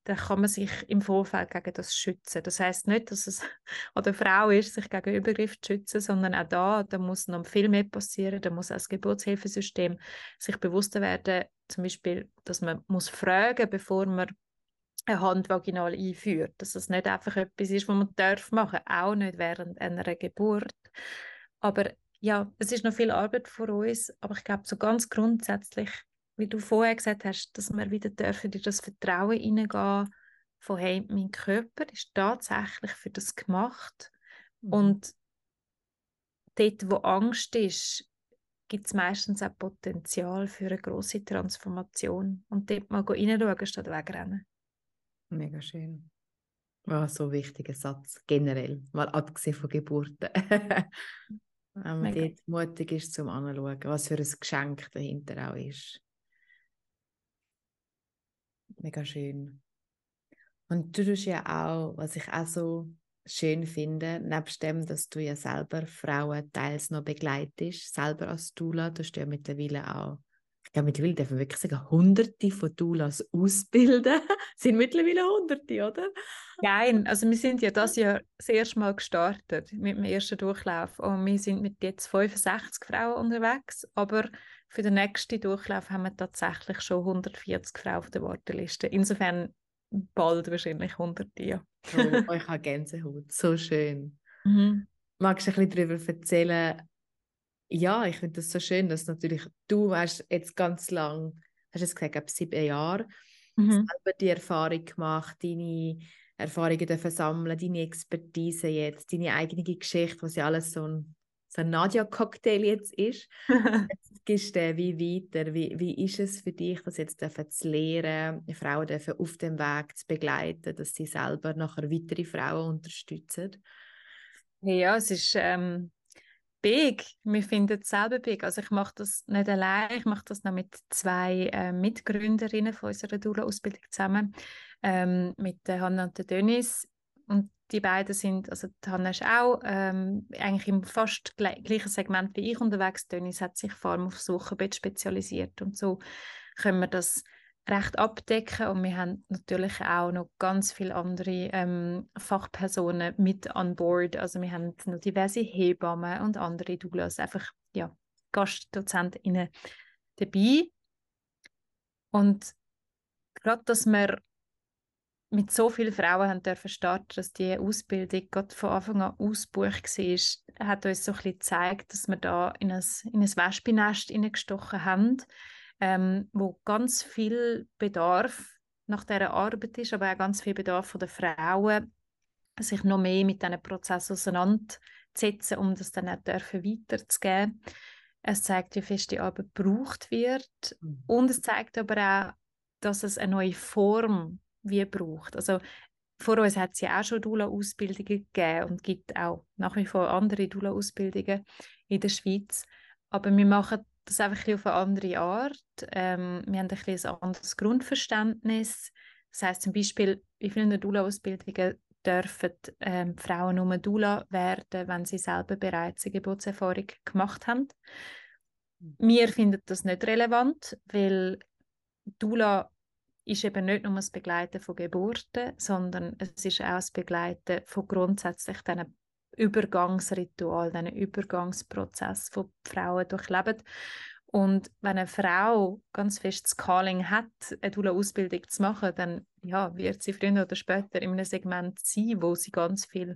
dann kann man sich im Vorfeld gegen das schützen. Das heisst nicht, dass es an der Frau ist, sich gegen Übergriff zu schützen, sondern auch da, da muss noch viel mehr passieren, da muss auch das Geburtshilfesystem sich bewusster werden, zum Beispiel, dass man muss fragen, bevor man eine Hand vaginal einführt, dass das nicht einfach etwas ist, was man darf machen, auch nicht während einer Geburt. Aber ja, es ist noch viel Arbeit vor uns, aber ich glaube, so ganz grundsätzlich, wie du vorher gesagt hast, dass wir wieder dürfen in das Vertrauen hineingehen, von hey, mein Körper ist tatsächlich für das gemacht. Mhm. Und dort, wo Angst ist, gibt es meistens auch Potenzial für eine grosse Transformation. Und dort mal reinschauen, statt wegrennen. Mega schön. Oh, so ein wichtiger Satz, generell, mal abgesehen von Geburten. Wenn man dort mutig ist, zum Anschauen, was für ein Geschenk dahinter auch ist. Mega schön. Und du tust ja auch, was ich auch so schön finde, nebst dem, dass du ja selber Frauen teils noch begleitest, selber als Doula, du hast ja mittlerweile auch, ja mittlerweile darf man wirklich sagen, Hunderte von Doulas ausbilden. Sind mittlerweile Hunderte, oder? Nein, also wir sind ja das Jahr das erste Mal gestartet mit dem ersten Durchlauf und wir sind mit jetzt fünfundsechzig Frauen unterwegs, aber für den nächsten Durchlauf haben wir tatsächlich schon hundertvierzig Frauen auf der Warteliste. Insofern bald wahrscheinlich hunderte, ja. Oh, ich habe Gänsehaut, so schön. Mhm. Magst du ein bisschen darüber erzählen? Ja, ich finde das so schön, dass natürlich du hast jetzt ganz lang, hast jetzt gesagt, ab sieben Jahre, mhm. selber die Erfahrung gemacht, deine Erfahrungen dürfen sammeln, deine Expertise jetzt, deine eigene Geschichte, was ja alles so ein, so ein Nadja-Cocktail jetzt ist. Jetzt gibst du wie weiter? Wie, wie ist es für dich, das jetzt zu lernen, Frauen dürfen auf dem Weg zu begleiten, dass sie selber nachher weitere Frauen unterstützen? Ja, es ist ähm, big. Wir finden es selber big. Also ich mache das nicht allein, ich mache das noch mit zwei äh, Mitgründerinnen von unserer Doula-Ausbildung zusammen, ähm, mit der Hanna und der Dennis. Und die beiden sind, also Hanna ist auch ähm, eigentlich im fast gle- gleichen Segment wie ich unterwegs. Dennis hat sich vor allem aufs Wochenbett spezialisiert und so können wir das recht abdecken und wir haben natürlich auch noch ganz viele andere ähm, Fachpersonen mit an Bord. Also wir haben noch diverse Hebammen und andere Doulas, einfach ja, GastdozentInnen dabei. Und gerade, dass wir mit so vielen Frauen haben dürfen starten, dass die Ausbildung gerade von Anfang an ausgebucht war, hat uns so ein bisschen gezeigt, dass wir da in ein, in ein Wespennest hineingestochen haben, ähm, wo ganz viel Bedarf nach dieser Arbeit ist, aber auch ganz viel Bedarf von den Frauen, sich noch mehr mit diesen Prozessen auseinanderzusetzen, um das dann auch dürfen weiterzugeben. Es zeigt, wie fest die Arbeit gebraucht wird, mhm. und es zeigt aber auch, dass es eine neue Form wie braucht. Also vor uns hat es ja auch schon Doula-Ausbildungen gegeben und gibt auch nach wie vor andere Doula-Ausbildungen in der Schweiz. Aber wir machen das einfach ein auf eine andere Art. Ähm, wir haben ein bisschen ein anderes Grundverständnis. Das heisst zum Beispiel, in vielen Doula-Ausbildungen dürfen ähm, Frauen nur Doula werden, wenn sie selber bereits eine Geburtserfahrung gemacht haben. Wir finden das nicht relevant, weil Doula ist eben nicht nur das Begleiten von Geburten, sondern es ist auch das Begleiten von grundsätzlich diesen Übergangsritual, diesen Übergangsprozess, den die Frauen durchleben. Und wenn eine Frau ganz fest das Calling hat, eine Doula-Ausbildung zu machen, dann ja, wird sie früher oder später in einem Segment sein, wo sie ganz viel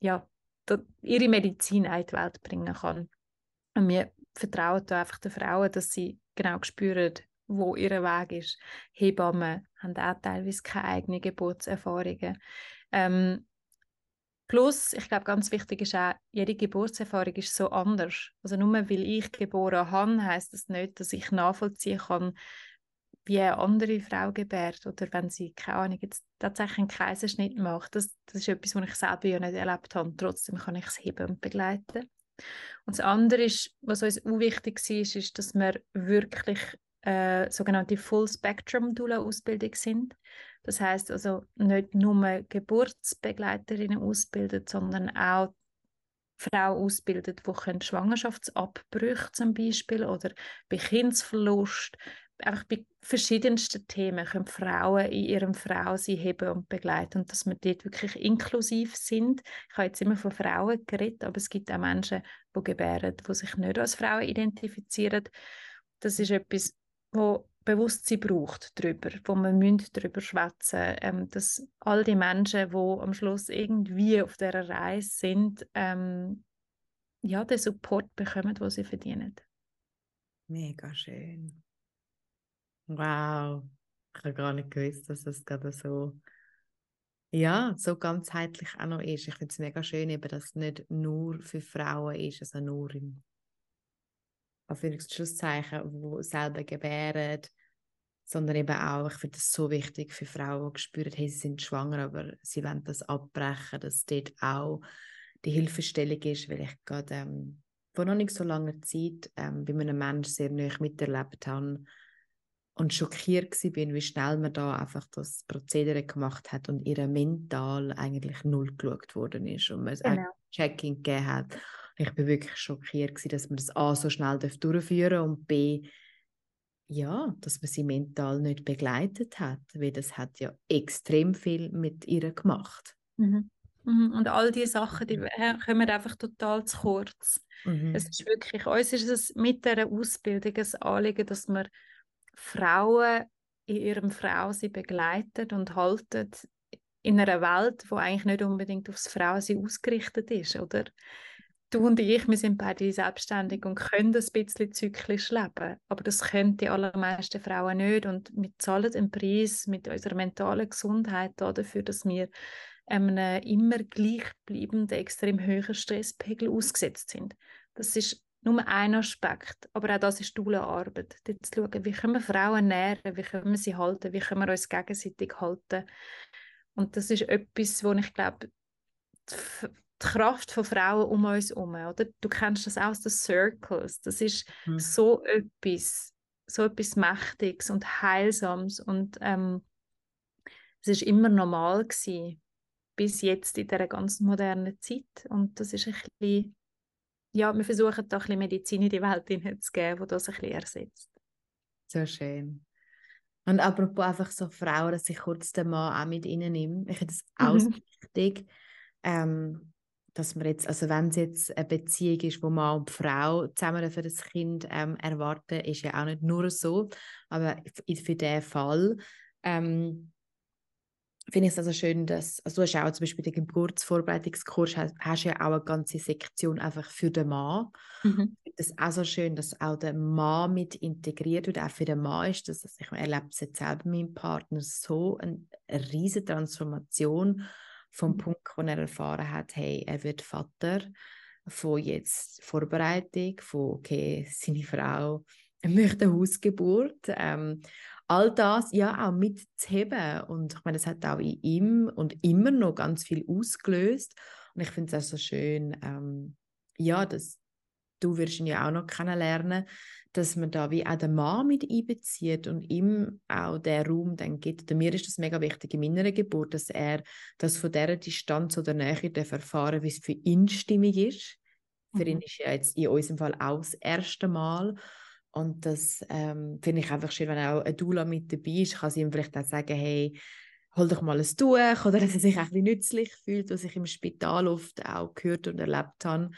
ja, ihre Medizin in die Welt bringen kann. Und wir vertrauen da einfach den Frauen, dass sie genau spüren, wo ihr Weg ist. Hebammen haben auch teilweise keine eigenen Geburtserfahrungen. Ähm, plus, ich glaube, ganz wichtig ist auch, jede Geburtserfahrung ist so anders. Also nur weil ich geboren habe, heisst das nicht, dass ich nachvollziehen kann, wie eine andere Frau gebärt oder wenn sie, keine Ahnung, jetzt tatsächlich einen Kaiserschnitt macht. Das, das ist etwas, was ich selber ja nicht erlebt habe. Trotzdem kann ich es heben und begleiten. Und das andere ist, was uns auch wichtig war, ist, ist, dass wir wirklich Äh, sogenannte Full-Spectrum-Doula-Ausbildung sind. Das heisst also nicht nur Geburtsbegleiterinnen ausbildet, sondern auch Frauen ausbildet, die Schwangerschaftsabbrüche zum Beispiel oder bei Kindsverlust, einfach bei verschiedensten Themen können Frauen in ihrem Frausein heben und begleiten und dass wir dort wirklich inklusiv sind. Ich habe jetzt immer von Frauen geredet, aber es gibt auch Menschen, die gebären, die sich nicht als Frauen identifizieren. Das ist etwas, wo Bewusstsein braucht darüber, wo man darüber schwätzen ähm, dass all die Menschen, die am Schluss irgendwie auf dieser Reise sind, ähm, ja, den Support bekommen, den sie verdienen. Mega schön. Wow. Ich habe gar nicht gewusst, dass das gerade so, ja, so ganzheitlich auch noch ist. Ich finde es mega schön, eben, dass es nicht nur für Frauen ist, also nur im auf Schlusszeichen, die selber gebären, sondern eben auch, ich finde das so wichtig für Frauen, die spüren, hey, sie sind schwanger, aber sie wollen das abbrechen, dass dort auch die Hilfestellung ist, weil ich gerade ähm, vor noch nicht so langer Zeit ähm, bei einem Menschen sehr nahe miterlebt habe, und schockiert war, wie schnell man da einfach das Prozedere gemacht hat und ihr mental eigentlich null geschaut worden ist und man es genau. Checking gegeben hat. Ich war wirklich schockiert gewesen, dass man das A so schnell durchführen darf und B, ja, dass man sie mental nicht begleitet hat, weil das hat ja extrem viel mit ihr gemacht. Mhm. Und all diese Sachen, die kommen einfach total zu kurz. Mhm. Es ist wirklich, uns ist es mit dieser Ausbildung ein Anliegen, dass wir Frauen in ihrem Frausein begleitet und haltet in einer Welt, die eigentlich nicht unbedingt aufs Frausein ausgerichtet ist, oder? Du und ich, wir sind beide selbstständig und können ein bisschen zyklisch leben, aber das können die allermeisten Frauen nicht und wir zahlen einen Preis mit unserer mentalen Gesundheit dafür, dass wir einem immer gleichbleibenden, extrem hohen Stresspegel ausgesetzt sind. Das ist nur ein Aspekt, aber auch das ist Doula-Arbeit. Jetzt schauen, wie können wir Frauen nähren, wie können wir sie halten, wie können wir uns gegenseitig halten. Und das ist etwas, wo ich glaube, die, die Kraft von Frauen um uns herum, oder? Du kennst das auch aus den Circles, das ist mhm. so etwas, so etwas Mächtiges und Heilsames und ähm, es ist immer normal gewesen, bis jetzt in dieser ganzen modernen Zeit und das ist ein bisschen ja, wir versuchen da ein bisschen Medizin in die Welt hineinzugeben, die das ein bisschen ersetzt. So schön. Und apropos einfach so Frauen, dass ich kurz den Mann auch mit ihnen nehme. Ich finde das auch mhm. wichtig, ähm, dass man jetzt, also wenn es jetzt eine Beziehung ist, wo Mann und Frau zusammen für das Kind ähm, erwarten, ist ja auch nicht nur so, aber für diesen Fall ähm, finde ich es also schön, dass also du hast auch zum Beispiel den Geburtsvorbereitungskurs hast, hast ja auch eine ganze Sektion einfach für den Mann. Mhm. Das ist auch so schön, dass auch der Mann mit integriert wird, auch für den Mann ist das, also ich erlebe es jetzt selber mit meinem Partner, so eine, eine riesige Transformation vom mhm. Punkt, wo er erfahren hat, hey, er wird Vater, von jetzt Vorbereitung, von okay, seine Frau möchte eine Hausgeburt, ähm, all das ja auch mitzuheben und ich meine, das hat auch in ihm und immer noch ganz viel ausgelöst und ich finde es auch so schön, ähm, ja, dass du wirst ihn ja auch noch kennenlernen, dass man da wie auch den Mann mit einbezieht und ihm auch den Raum dann gibt. Und mir ist das mega wichtig in meiner Geburt, dass er das von dieser Distanz oder Nähe erfahren darf, wie es für ihn stimmig ist. Mhm. Für ihn ist ja jetzt in unserem Fall auch das erste Mal. Und das ähm, finde ich einfach schön, wenn auch eine Doula mit dabei ist, kann sie ihm vielleicht auch sagen, hey, hol doch mal ein Tuch, oder dass er sich ein bisschen nützlich fühlt, was ich im Spital oft auch gehört und erlebt habe.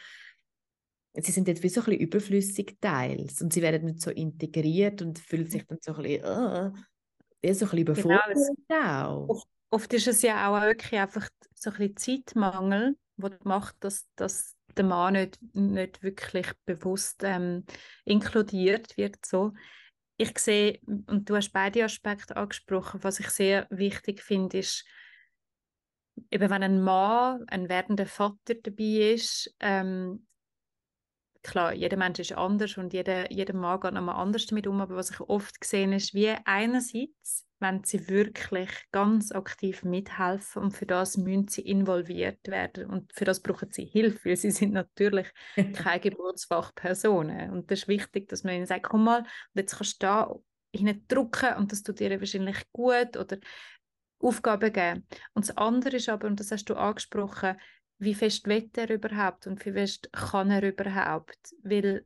Sie sind jetzt wie so ein bisschen überflüssig teils und sie werden nicht so integriert und fühlen sich dann so ein bisschen, uh, ja, so ein bisschen überfordert auch. Oft, oft ist es ja auch wirklich einfach so ein bisschen Zeitmangel, was macht, dass das der Mann nicht, nicht wirklich bewusst ähm, inkludiert wird. So. Ich sehe, und du hast beide Aspekte angesprochen, was ich sehr wichtig finde, ist, eben wenn ein Mann, ein werdender Vater dabei ist, ähm, klar, jeder Mensch ist anders und jeder, jeder Mann geht nochmal anders damit um, aber was ich oft gesehen ist, wie einerseits, wenn sie wirklich ganz aktiv mithelfen und für das müssen sie involviert werden und für das brauchen sie Hilfe, weil sie sind natürlich keine Geburtsfachpersonen und das ist wichtig, dass man ihnen sagt, komm mal, jetzt kannst du da hineindrücken und das tut dir wahrscheinlich gut oder Aufgaben geben. Und das andere ist aber, und das hast du angesprochen, wie fest will er überhaupt und wie fest kann er überhaupt, weil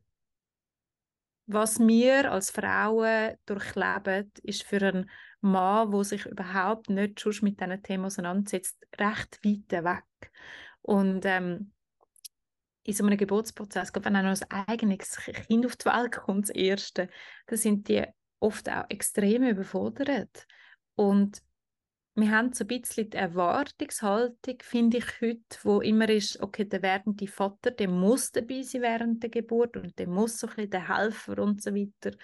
was wir als Frauen durchleben, ist für einen Mann, der sich überhaupt nicht schon mit diesen Themen auseinandersetzt, recht weit weg. Und ähm, in so einem Geburtsprozess, wenn auch noch ein eigenes Kind auf die Welt kommt, das erste, dann sind die oft auch extrem überfordert. Und wir haben so ein bisschen die Erwartungshaltung, finde ich heute, wo immer ist, okay, der werdende Vater, der muss dabei sein während der Geburt und der muss so ein bisschen der Helfer und so weiter.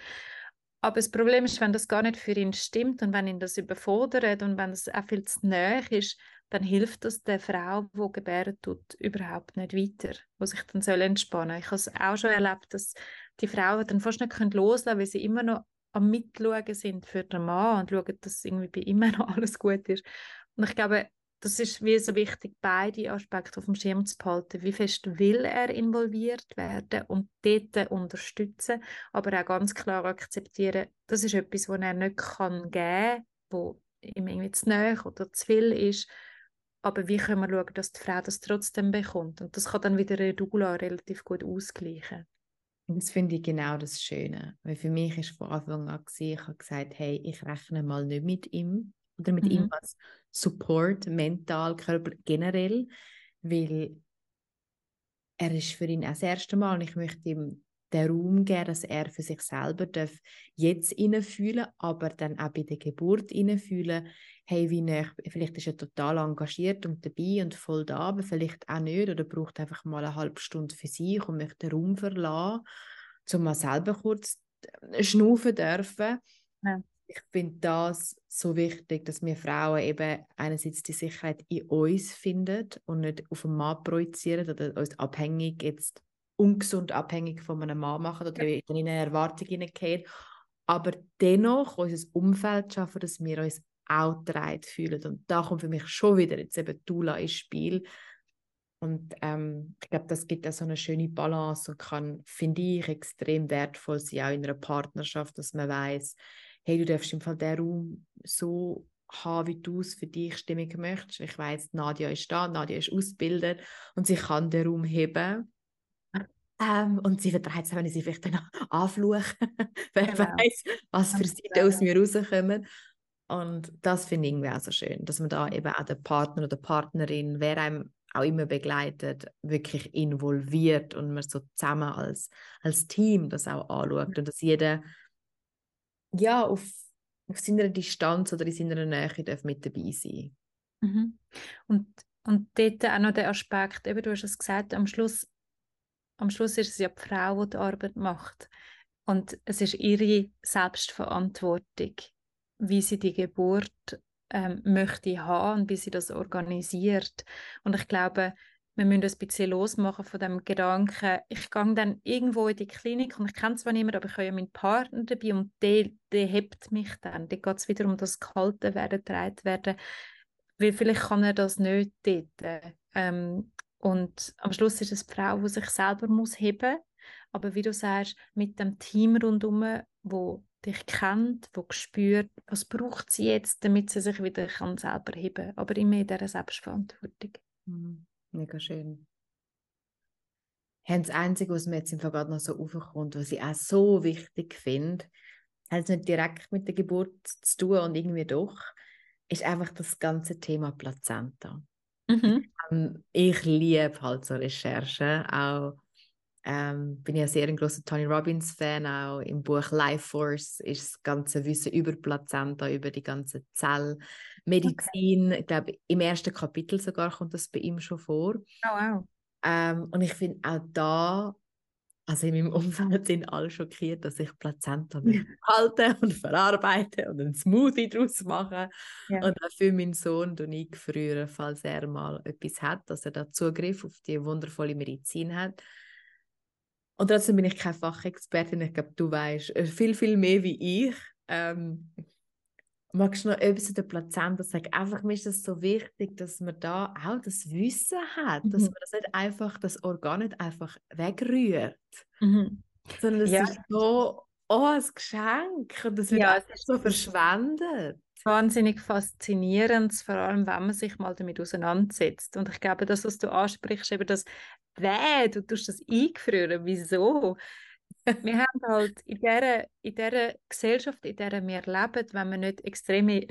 Aber das Problem ist, wenn das gar nicht für ihn stimmt und wenn ihn das überfordert und wenn es auch viel zu nahe ist, dann hilft das der Frau, die gebären tut, überhaupt nicht weiter, die sich dann entspannen soll. Ich habe es auch schon erlebt, dass die Frauen dann fast nicht loslassen können, weil sie immer noch am Mitschauen sind für den Mann und schauen, dass irgendwie bei ihm noch alles gut ist. Und ich glaube, das ist wie so wichtig, beide Aspekte auf dem Schirm zu behalten. Wie fest will er involviert werden und dort unterstützen, aber auch ganz klar akzeptieren, das ist etwas, was er nicht kann geben kann, wo ihm irgendwie zu nahe oder zu viel ist. Aber wie können wir schauen, dass die Frau das trotzdem bekommt? Und das kann dann wieder eine Doula relativ gut ausgleichen. Das finde ich genau das Schöne. Weil für mich war von Anfang an, ich habe gesagt, hey, ich rechne mal nicht mit ihm oder mit mhm. ihm als Support, mental, Körper generell, weil er ist für ihn auch das erste Mal und ich möchte ihm den Raum geben, dass er für sich selber darf jetzt hineinfühlen, aber dann auch bei der Geburt hineinfühlen, hey, wie nah, vielleicht ist er total engagiert und dabei und voll da, aber vielleicht auch nicht oder braucht einfach mal eine halbe Stunde für sich und möchte den Raum verlassen, um mal selber kurz schnaufen dürfen. Ja. Ich finde das so wichtig, dass wir Frauen eben einerseits die Sicherheit in uns finden und nicht auf einen Mann projizieren oder uns abhängig jetzt ungesund abhängig von einem Mann machen oder ja. in eine Erwartung hineingehen. Aber dennoch unser Umfeld schaffen, dass wir uns auch getragen fühlen. Und da kommt für mich schon wieder jetzt eben Doula ins Spiel. Und ähm, ich glaube, das gibt auch so eine schöne Balance und kann, finde ich, extrem wertvoll sein, auch in einer Partnerschaft, dass man weiss, hey, du darfst im Fall den Raum so haben, wie du es für dich stimmig möchtest. Ich weiss, Nadja ist da, Nadja ist ausgebildet und sie kann den Raum heben. Ähm, und sie vertreibt es, wenn ich sie vielleicht dann anfluche. Wer genau. weiß, was für Seiten aus mir rauskommen. Und das finde ich irgendwie auch so schön, dass man da eben auch den Partner oder Partnerin, wer einem auch immer begleitet, wirklich involviert und man so zusammen als, als Team das auch anschaut. Mhm. Und dass jeder ja, auf, auf seiner Distanz oder in seiner Nähe darf mit dabei sein. Mhm. Und, und dort auch noch der Aspekt, eben, du hast es gesagt, am Schluss Am Schluss ist es ja die Frau, die die Arbeit macht. Und es ist ihre Selbstverantwortung, wie sie die Geburt ähm, möchte haben und wie sie das organisiert. Und ich glaube, wir müssen das ein bisschen losmachen von dem Gedanken, ich gehe dann irgendwo in die Klinik und ich kenne zwar niemanden, aber ich habe ja meinen Partner dabei und der, der hebt mich dann. Da geht es wieder um das gehalten werden, getragen werden. Weil vielleicht kann er das nicht dort. Ähm, Und am Schluss ist es die Frau, die sich selber muss heben, aber wie du sagst, mit dem Team rundherum, wo dich kennt, wo spürt, was braucht sie jetzt, damit sie sich wieder kann selber heben kann. Aber immer in dieser Selbstverantwortung. Mhm. Mega schön. Das Einzige, was mir jetzt im Vergangenen noch so aufkommt, was ich auch so wichtig finde, hat es nicht direkt mit der Geburt zu tun und irgendwie doch, ist einfach das ganze Thema Plazenta. Mhm. Ähm, ich liebe halt so Recherchen. Auch ähm, bin ich ja sehr ein grosser Tony Robbins Fan. Auch im Buch Life Force ist das ganze Wissen über Plazenta, über die ganze Zellmedizin. Okay. Ich glaube, im ersten Kapitel sogar kommt das bei ihm schon vor. Oh, wow. Ähm, und ich finde auch da, also in meinem Umfeld sind alle schockiert, dass ich Plazenta halte und verarbeite und einen Smoothie daraus mache. Ja. Und auch für meinen Sohn und ich früher, falls er mal etwas hat, dass er da Zugriff auf die wundervolle Medizin hat. Und trotzdem bin ich keine Fachexpertin. Ich glaube, du weißt viel, viel mehr wie ich. Ähm, magst du noch etwas zu der Plazenta sagen? Einfach mir ist das so wichtig, dass man da auch das Wissen hat, mhm. dass man das nicht einfach, das Organ nicht einfach wegrührt, mhm. sondern es ja. ist so oh, ein Geschenk und das wird ja, es so verschwendet. Wahnsinnig faszinierend, vor allem wenn man sich mal damit auseinandersetzt. Und ich glaube, das, was du ansprichst, eben das Weh, du tust das eingefroren, wieso? Wir haben halt in dieser, in dieser Gesellschaft, in der wir leben, wenn wir nicht extreme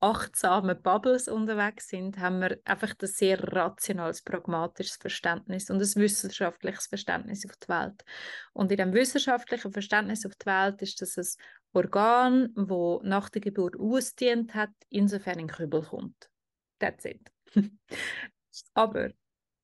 achtsame Bubbles unterwegs sind, haben wir einfach ein sehr rationales, pragmatisches Verständnis und ein wissenschaftliches Verständnis auf die Welt. Und in diesem wissenschaftlichen Verständnis auf die Welt ist das ein Organ, das nach der Geburt ausgedient hat, insofern in den Kübel kommt. That's it. Aber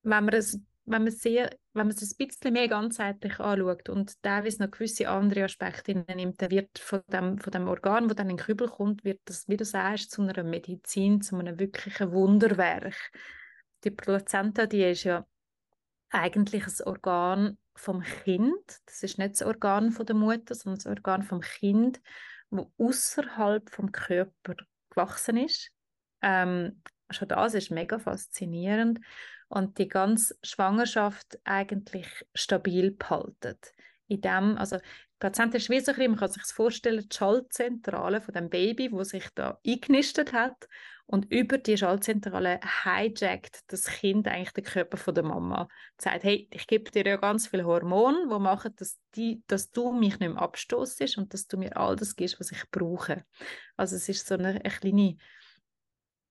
wenn wir es Wenn man, sehr, wenn man es ein bisschen mehr ganzheitlich anschaut und teilweise noch gewisse andere Aspekte nimmt, dann wird von dem, von dem Organ, das dann in den Kübel kommt, wird das, wie du sagst, zu einer Medizin, zu einem wirklichen Wunderwerk. Die Plazenta, die ist ja eigentlich ein Organ vom Kind. Das ist nicht das Organ von der Mutter, sondern das Organ vom Kind, das außerhalb vom Körper gewachsen ist. Ähm, Schon das ist mega faszinierend. Und die ganze Schwangerschaft eigentlich stabil behalten. In dem, also Plazenta ist wie so ein bisschen, man kann sich das vorstellen, die Schaltzentrale von dem Baby, das sich da eingenistet hat. Und über die Schaltzentrale hijackt das Kind eigentlich den Körper von der Mama. Sie sagt, hey, ich gebe dir ja ganz viel Hormone, die machen, dass, die, dass du mich nicht mehr abstossest und dass du mir all das gibst, was ich brauche. Also es ist so eine, eine, kleine, eine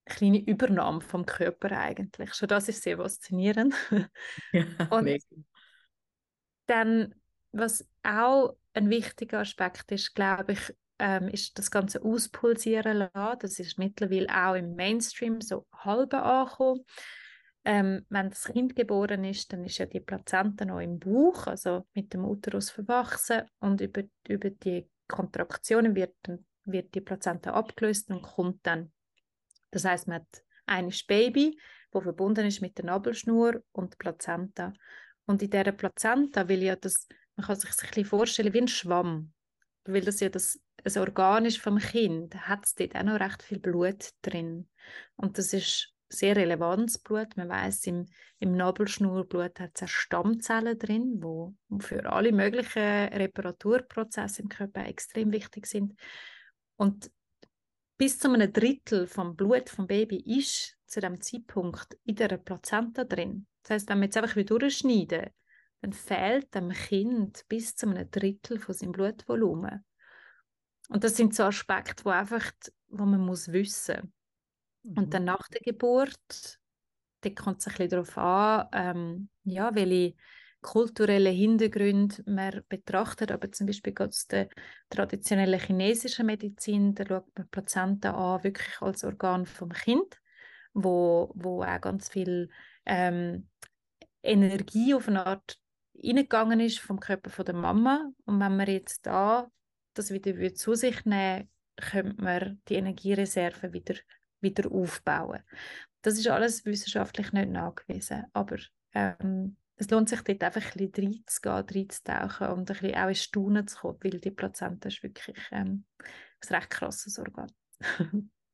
kleine Übernahme vom Körper eigentlich. Schon das ist sehr faszinierend. Ja, und mega. Dann, was auch ein wichtiger Aspekt ist, glaube ich, ist das ganze Auspulsieren lassen. Das ist mittlerweile auch im Mainstream so halb angekommen. Ähm, wenn das Kind geboren ist, dann ist ja die Plazenta noch im Bauch, also mit dem Uterus verwachsen, und über, über die Kontraktionen wird, wird die Plazenta abgelöst und kommt dann. Das heisst, man hat ein Baby, das verbunden ist mit der Nabelschnur und der Plazenta. Und in dieser Plazenta will ja das, man kann sich das ein bisschen vorstellen wie ein Schwamm, weil das ja das das Organ ist vom Kind, hat es dort auch noch recht viel Blut drin. Und das ist sehr relevantes Blut. Man weiss, im, im Nabelschnurblut hat es auch Stammzellen drin, die für alle möglichen Reparaturprozesse im Körper extrem wichtig sind. Und bis zu einem Drittel vom Blut vom Baby ist zu diesem Zeitpunkt in der Plazenta drin. Das heisst, wenn wir jetzt einfach wieder durchschneiden, dann fehlt dem Kind bis zu einem Drittel von seinem Blutvolumen. Und das sind so Aspekte, wo einfach, wo man muss wissen. Mhm. Und dann nach der Geburt, da kommt es ein bisschen darauf an, ähm, ja, welche kulturellen Hintergründe man betrachtet. Aber zum Beispiel geht es der traditionellen chinesischen Medizin, da schaut man Plazenta an, wirklich als Organ vom Kind, wo, wo auch ganz viel ähm, Energie auf eine Art reingegangen ist vom Körper von der Mama. Und wenn man jetzt da das wieder zu sich nehmen, könnte man die Energiereserven wieder, wieder aufbauen. Das ist alles wissenschaftlich nicht nachgewiesen, aber ähm, es lohnt sich dort einfach ein bisschen reinzugehen, reinzutauchen und ein bisschen auch in Staunen zu kommen, weil die Plazenta ist wirklich ähm, ein recht krasses Organ.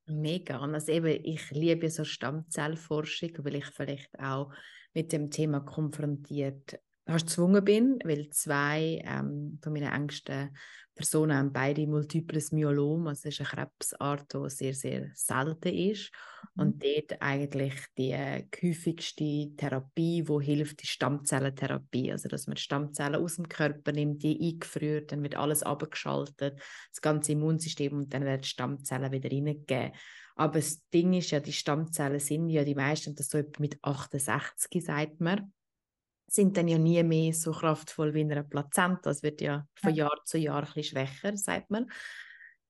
Mega, also eben, ich liebe so Stammzellforschung, weil ich vielleicht auch mit dem Thema konfrontiert fast gezwungen bin, weil zwei ähm, von meinen engsten Personen haben beide multiples Myelom, also es ist eine Krebsart, die sehr, sehr selten ist, und dort eigentlich die häufigste Therapie, die hilft, die Stammzellentherapie, also dass man die Stammzellen aus dem Körper nimmt, die eingefriert, dann wird alles abgeschaltet, das ganze Immunsystem, und dann werden die Stammzellen wieder reingegeben. Aber das Ding ist ja, die Stammzellen sind ja die meisten, das so mit achtundsechzig, sagt man, sind dann ja nie mehr so kraftvoll wie in einer Plazenta. Es wird ja von Jahr zu Jahr ein bisschen schwächer, sagt man.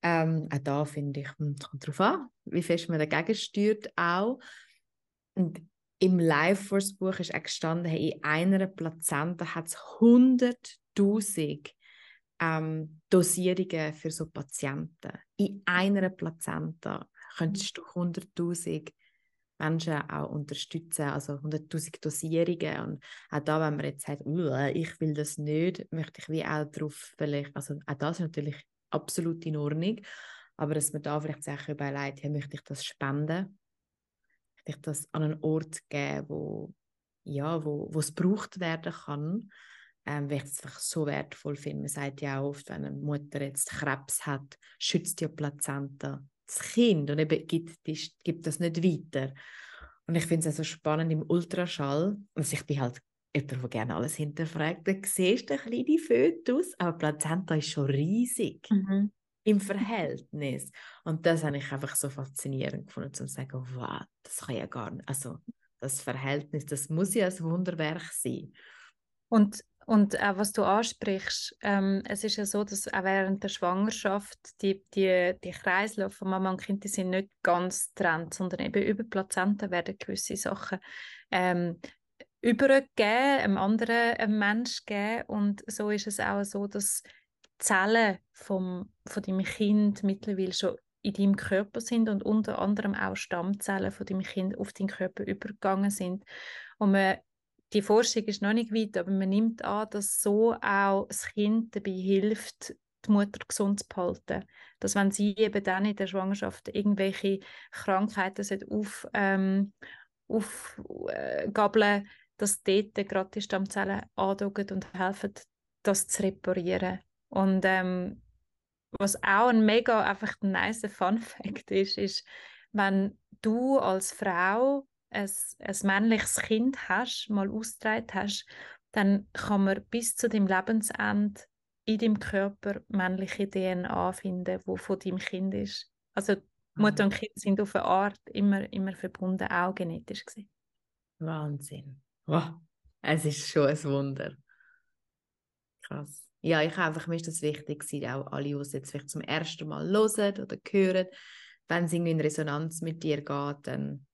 Ähm, auch da finde ich, kommt darauf an, wie fest man dagegen steuert auch. Und im Life Force Buch ist auch gestanden, hey, in einer Plazenta hat es hunderttausend ähm, Dosierungen für so Patienten. In einer Plazenta könntest du hunderttausend Menschen auch unterstützen, also hunderttausend Dosierungen. Und auch da, wenn man jetzt sagt, ich will das nicht, möchte ich wie auch darauf vielleicht, also auch das ist natürlich absolut in Ordnung, aber dass man da vielleicht sich überlegt, hey, möchte ich das spenden? Möchte ich das an einen Ort geben, wo, ja, wo, wo es gebraucht werden kann? Ähm, weil ich es einfach so wertvoll finde. Man sagt ja auch oft, wenn eine Mutter jetzt Krebs hat, schützt die Plazenta das Kind und eben gibt, die, gibt das nicht weiter. Und ich finde es also spannend im Ultraschall, also ich bin halt jemand, der gerne alles hinterfragt, dann siehst du den kleinen Fötus, aber Plazenta ist schon riesig mhm. im Verhältnis. Und das habe ich einfach so faszinierend gefunden, um zu sagen, wow, das kann ja gar nicht, also das Verhältnis, das muss ja ein Wunderwerk sein. Und Und auch was du ansprichst, ähm, es ist ja so, dass auch während der Schwangerschaft die, die, die Kreisläufe von Mama und Kind, die sind nicht ganz getrennt, sondern eben über Plazenta werden gewisse Sachen ähm, übergegeben, einem anderen einem Menschen gegeben. Und so ist es auch so, dass Zellen vom, von deinem Kind mittlerweile schon in deinem Körper sind und unter anderem auch Stammzellen von deinem Kind auf deinen Körper übergegangen sind. Und man Die Forschung ist noch nicht weit, aber man nimmt an, dass so auch das Kind dabei hilft, die Mutter gesund zu behalten. dass wenn sie eben dann in der Schwangerschaft irgendwelche Krankheiten auf, ähm, aufgabeln, dass dort gerade die Stammzellen andocken und helfen, das zu reparieren. Und ähm, was auch ein mega einfach nice Fun-Fact ist, ist, wenn du als Frau ein, ein männliches Kind hast, mal ausgetragen hast, dann kann man bis zu deinem Lebensende in deinem Körper männliche D N A finden, die von deinem Kind ist. Also Mutter und Kind sind auf eine Art immer, immer verbunden, auch genetisch gesehen. Wahnsinn. Wow. Es ist schon ein Wunder. Krass. Ja, ich einfach, mir ist das wichtig, auch alle, die es jetzt vielleicht zum ersten Mal hören oder hören, wenn es irgendwie in Resonanz mit dir geht, dann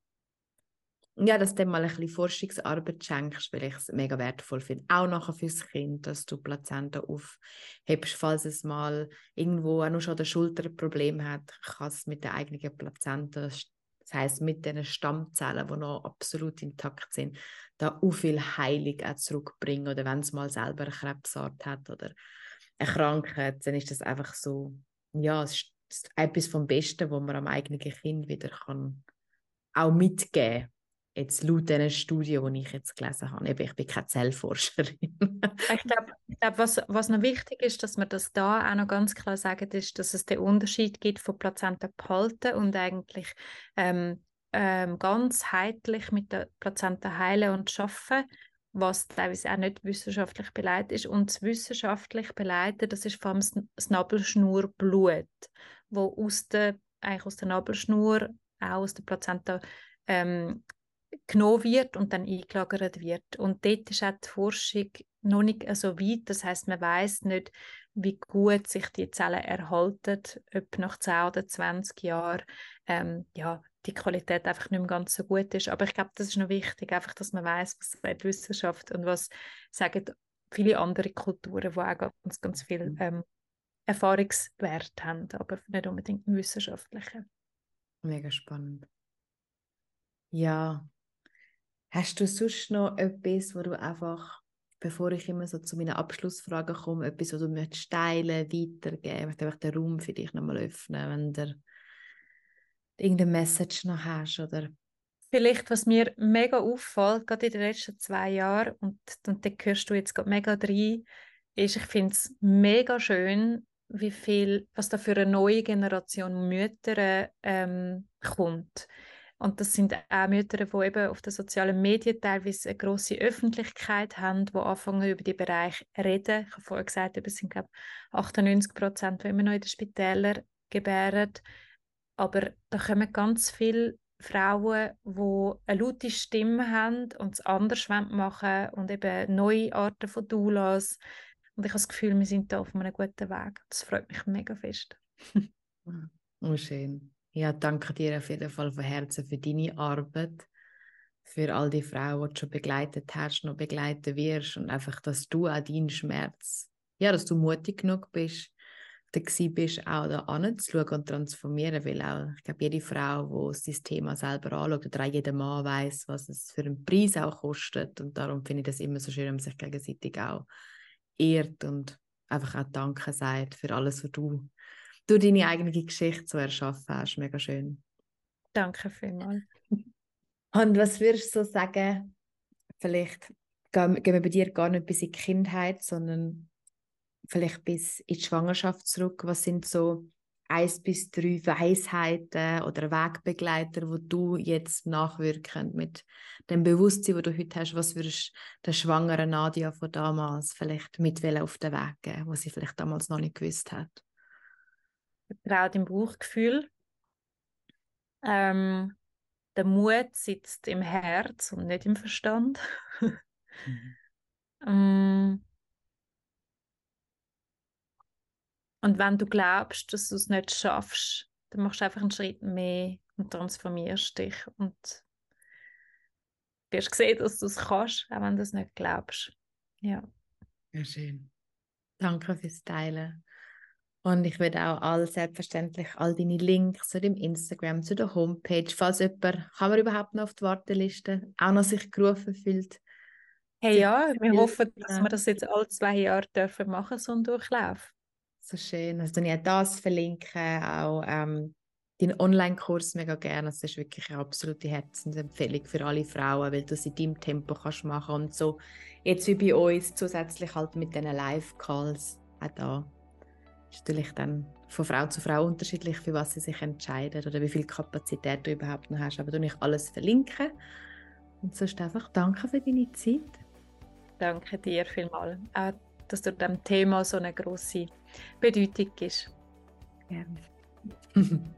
ja, dass du mal ein bisschen Forschungsarbeit schenkst, weil ich es mega wertvoll finde. Auch nachher fürs Kind, dass du Plazenta aufhebst, falls es mal irgendwo auch nur schon an der Schulter ein Problem hat, kannst es mit der eigenen Plazenta, das heisst mit den Stammzellen, die noch absolut intakt sind, da auch viel Heilung auch zurückbringen. Oder wenn es mal selber eine Krebsart hat oder eine Krankheit, dann ist das einfach so, ja, es ist etwas vom Besten, was man am eigenen Kind wieder kann auch mitgeben kann. Jetzt laut diesen Studien, die ich jetzt gelesen habe. Eben, ich bin keine Zellforscherin. Ich glaube, ich glaub, was, was noch wichtig ist, dass wir das da auch noch ganz klar sagen, ist, dass es den Unterschied gibt von Plazenta behalten und eigentlich ähm, ähm, ganzheitlich mit der Plazenta heilen und arbeiten, was teilweise auch nicht wissenschaftlich belegt ist. Und das wissenschaftlich Belegte, das ist vor allem das Nabelschnurblut, wo aus der, eigentlich aus der Nabelschnur, auch aus der Plazenta, ähm, genommen wird und dann eingelagert wird. Und dort ist auch die Forschung noch nicht so weit. Das heisst, man weiss nicht, wie gut sich die Zellen erhalten, ob nach zehn oder zwanzig Jahren ähm, ja, die Qualität einfach nicht mehr ganz so gut ist. Aber ich glaube, das ist noch wichtig, einfach, dass man weiss, was die Wissenschaft und was sagen viele andere Kulturen, die auch ganz, ganz viel ähm, Erfahrungswert haben, aber nicht unbedingt im Wissenschaftlichen. Mega spannend. Ja, hast du sonst noch etwas, wo du einfach, bevor ich immer so zu meinen Abschlussfragen komme, etwas, wo du möchtest teilen, weitergeben, möchtest einfach den Raum für dich nochmal öffnen, wenn du irgendeine Message noch hast, oder? Vielleicht, was mir mega auffällt, gerade in den letzten zwei Jahren, und, und da hörst du jetzt gerade mega rein, ist, ich finde es mega schön, wie viel, was da für eine neue Generation Mütter ähm, kommt. Und das sind auch Mütter, die eben auf den sozialen Medien teilweise eine grosse Öffentlichkeit haben, die anfangen, über diesen Bereich zu reden. Ich habe vorher gesagt, es sind, glaube ich, achtundneunzig Prozent, die immer noch in den Spitälern gebären. Aber da kommen ganz viele Frauen, die eine laute Stimme haben und es anders machen und eben neue Arten von Doulas. Und ich habe das Gefühl, wir sind da auf einem guten Weg. Das freut mich mega fest. Oh, schön. Ja, danke dir auf jeden Fall von Herzen für deine Arbeit, für all die Frauen, die du schon begleitet hast, noch begleiten wirst und einfach, dass du auch deinen Schmerz, ja, dass du mutig genug bist, da gewesen bist, auch da hinzuschauen und transformieren, weil auch, ich glaube, jede Frau, die das Thema selber anschaut, oder auch jeder Mann weiss, was es für einen Preis auch kostet, und darum finde ich das immer so schön, wenn man sich gegenseitig auch ehrt und einfach auch Danke sagt für alles, was du du deine eigene Geschichte zu erschaffen hast. Mega schön. Danke vielmals. Und was würdest du so sagen, vielleicht gehen wir bei dir gar nicht bis in die Kindheit, sondern vielleicht bis in die Schwangerschaft zurück. Was sind so eins bis drei Weisheiten oder Wegbegleiter, die du jetzt nachwirkend mit dem Bewusstsein, das du heute hast, was würdest du der schwangeren Nadja von damals vielleicht mit auf den Weg geben, was sie vielleicht damals noch nicht gewusst hat? Vertraut im Bauchgefühl. Ähm, der Mut sitzt im Herz und nicht im Verstand. Mhm. um, und wenn du glaubst, dass du es nicht schaffst, dann machst du einfach einen Schritt mehr und transformierst dich und wirst sehen, dass du es kannst, auch wenn du es nicht glaubst. Ja. Ja, schön. Danke fürs Teilen. Und ich würde auch all selbstverständlich all deine Links zu dem Instagram, zu der Homepage, falls jemand, kann man überhaupt noch auf die Warteliste, auch noch sich gerufen fühlt. Hey ja, wir hoffen, dass wir das jetzt alle zwei Jahre dürfen machen, so einen Durchlauf. So schön. Also dann ja das verlinken, auch ähm, deinen Online-Kurs mega gerne. Das ist wirklich eine absolute Herzensempfehlung für alle Frauen, weil du es in deinem Tempo kannst machen und so jetzt wie bei uns zusätzlich halt mit diesen Live-Calls auch da. Das ist natürlich dann von Frau zu Frau unterschiedlich, für was sie sich entscheiden oder wie viel Kapazität du überhaupt noch hast. Aber du nicht alles verlinken. Und sonst einfach danke für deine Zeit. Danke dir vielmals, auch dass du dem Thema so eine grosse Bedeutung gibst. Gerne.